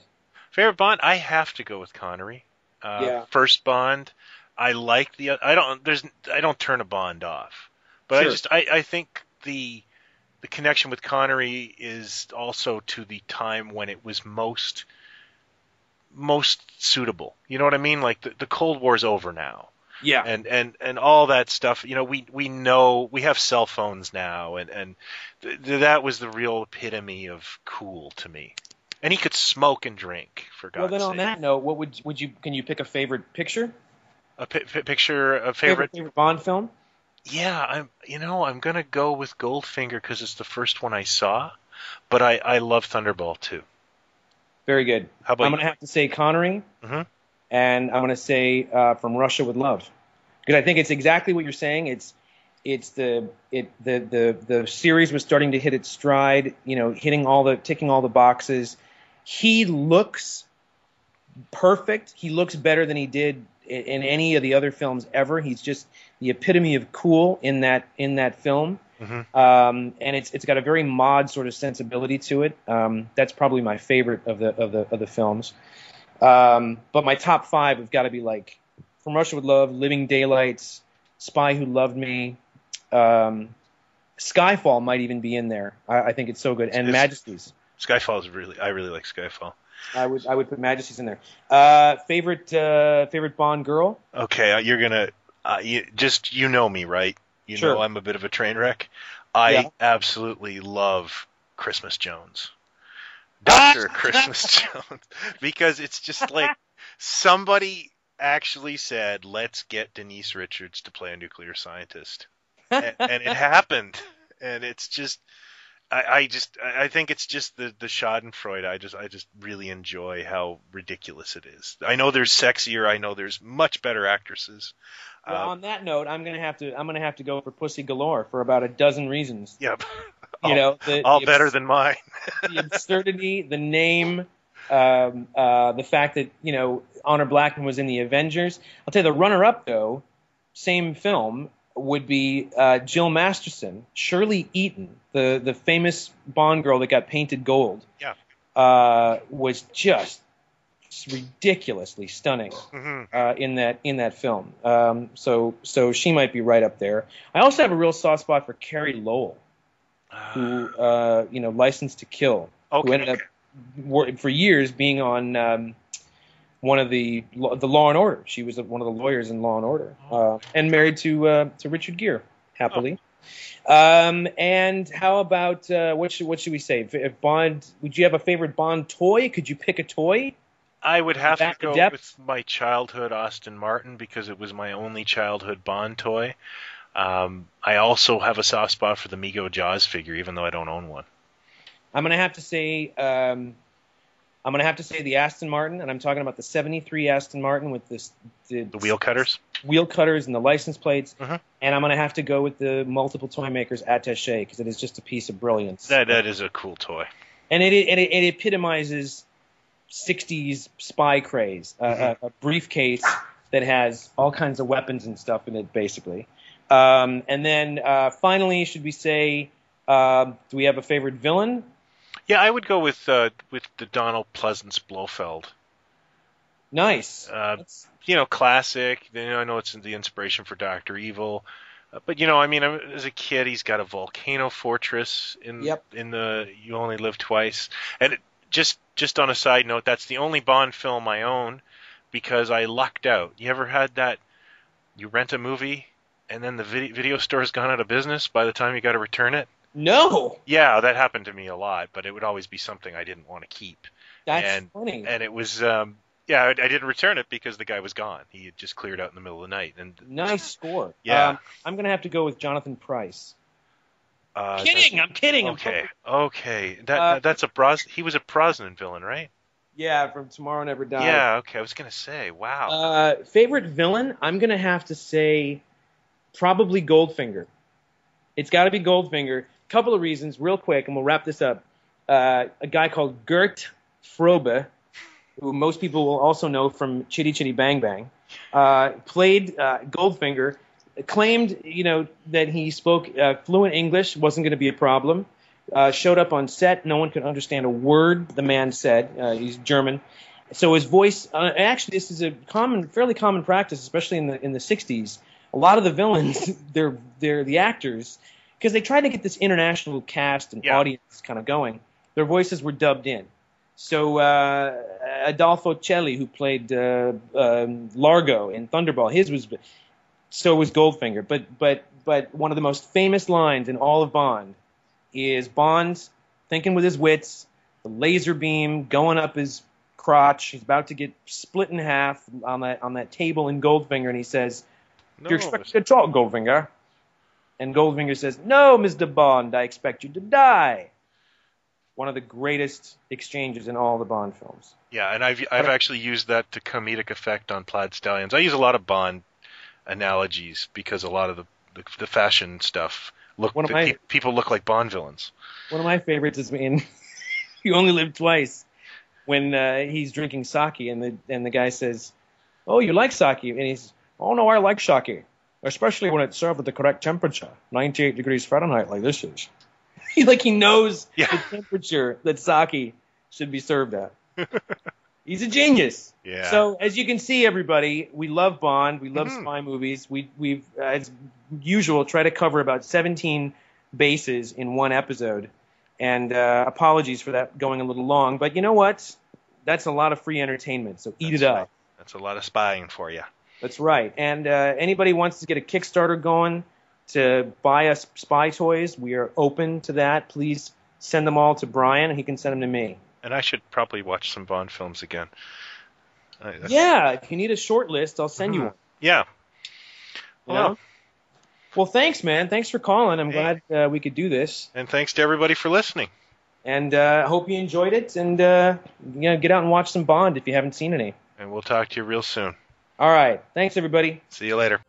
Favorite Bond, I have to go with Connery. Yeah. First Bond, I like the. I don't turn a Bond off, but sure. I think the connection with Connery is also to the time when it was most suitable. You know what I mean? Like the Cold War's over now. Yeah. And all that stuff. You know, we know we have cell phones now, and that was the real epitome of cool to me. And he could smoke and drink, for God's sake. Well, then on that note, what can you pick a favorite picture? A favorite Bond film? Yeah, I'm going to go with Goldfinger because it's the first one I saw, but I love Thunderball too. Very good. How about I'm going to have to say Connery, mm-hmm. and I'm going to say From Russia with Love, because I think it's exactly what you're saying. It's the series was starting to hit its stride, you know, ticking all the boxes. He looks perfect. He looks better than he did in any of the other films ever. He's just the epitome of cool in that film. Mm-hmm. And it's got a very mod sort of sensibility to it. That's probably my favorite of the films. But my top five have got to be like From Russia with Love, Living Daylights, Spy Who Loved Me. Skyfall might even be in there. I think it's so good. And Majesty's. Skyfall is I really like Skyfall. I would put Majesty's in there. Favorite Bond girl. Okay, you're gonna you know me, right? You sure. know I'm a bit of a train wreck. I absolutely love Christmas Jones, Dr. Christmas Jones, because it's just like somebody actually said, "Let's get Denise Richards to play a nuclear scientist," and it happened. And it's just. I think it's just the Schadenfreude. I just really enjoy how ridiculous it is. I know there's sexier. I know there's much better actresses. Well, on that note, I'm gonna have to go for Pussy Galore for about a dozen reasons. Yep. All better than mine. The absurdity, the name, the fact that Honor Blackman was in The Avengers. I'll tell you the runner-up though, same film. Would be Jill Masterson, Shirley Eaton, the famous Bond girl that got painted gold. Yeah, was just ridiculously stunning mm-hmm. in that film. So she might be right up there. I also have a real soft spot for Carrie Lowell, who Licensed to Kill, who ended up for years being on one of the Law and Order. She was one of the lawyers in Law and Order, and married to Richard Gere, happily. Oh. And how about what should we say? If Bond, would you have a favorite Bond toy? Could you pick a toy? I would have to go with my childhood Aston Martin because it was my only childhood Bond toy. I also have a soft spot for the Mego Jaws figure, even though I don't own one. I'm going to have to say the Aston Martin, and I'm talking about the 73 Aston Martin with the wheel cutters and the license plates. Mm-hmm. And I'm going to have to go with the multiple toy makers attaché because it is just a piece of brilliance. That is a cool toy. And it epitomizes 60s spy craze, mm-hmm. a briefcase that has all kinds of weapons and stuff in it, basically. And then finally, should we say, do we have a favorite villain? Yeah, I would go with the Donald Pleasance Blofeld. Nice. Classic. I know it's the inspiration for Dr. Evil, but as a kid, he's got a volcano fortress in the You Only Live Twice. And just on a side note, that's the only Bond film I own because I lucked out. You ever had that? You rent a movie and then the video store has gone out of business by the time you got to return it. No. Yeah, that happened to me a lot, but it would always be something I didn't want to keep. That's funny. And it was, I didn't return it because the guy was gone. He had just cleared out in the middle of the night. And nice score. Yeah, I'm gonna have to go with Jonathan Pryce. I'm kidding. Okay. That's a Brosnan. He was a Brosnan villain, right? Yeah, from Tomorrow Never Dies. Yeah, okay, I was going to say, wow. Favorite villain? I'm going to have to say probably Goldfinger. It's got to be Goldfinger. Couple of reasons, real quick, and we'll wrap this up. A guy called Gert Frobe, who most people will also know from Chitty Chitty Bang Bang, played Goldfinger, claimed, you know, that he spoke fluent English, wasn't going to be a problem, showed up on set, no one could understand a word the man said, he's German, so his voice, actually this is a fairly common practice, especially in the 60s, a lot of the villains, they're the actors, because they tried to get this international cast and audience kind of going, their voices were dubbed in. So Adolfo Celli, who played Largo in Thunderball, so was Goldfinger. But one of the most famous lines in all of Bond is Bond's thinking with his wits, the laser beam going up his crotch. He's about to get split in half on that table in Goldfinger, and he says, "You're expected to talk, Goldfinger." And Goldfinger says, "No, Mr. Bond, I expect you to die." One of the greatest exchanges in all the Bond films. Yeah, and I've actually used that to comedic effect on Plaid Stallions. I use a lot of Bond analogies because a lot of the fashion stuff people look like Bond villains. One of my favorites is in "You Only Live Twice" when he's drinking sake and the guy says, "Oh, you like sake?" and he's, "Oh no, I like sake, especially when it's served at the correct temperature, 98 degrees Fahrenheit, like this is." He knows the temperature that sake should be served at. He's a genius. Yeah. So as you can see, everybody, we love Bond. We love spy movies. We've as usual, try to cover about 17 bases in one episode. And apologies for that going a little long. But you know what? That's a lot of free entertainment, so eat it up. That's a lot of spying for you. That's right. And anybody wants to get a Kickstarter going to buy us spy toys, we are open to that. Please send them all to Brian, and he can send them to me. And I should probably watch some Bond films again. Yeah, if you need a short list, I'll send you one. Yeah. Well, thanks, man. Thanks for calling. I'm glad we could do this. And thanks to everybody for listening. And I hope you enjoyed it. And get out and watch some Bond if you haven't seen any. And we'll talk to you real soon. All right. Thanks, everybody. See you later.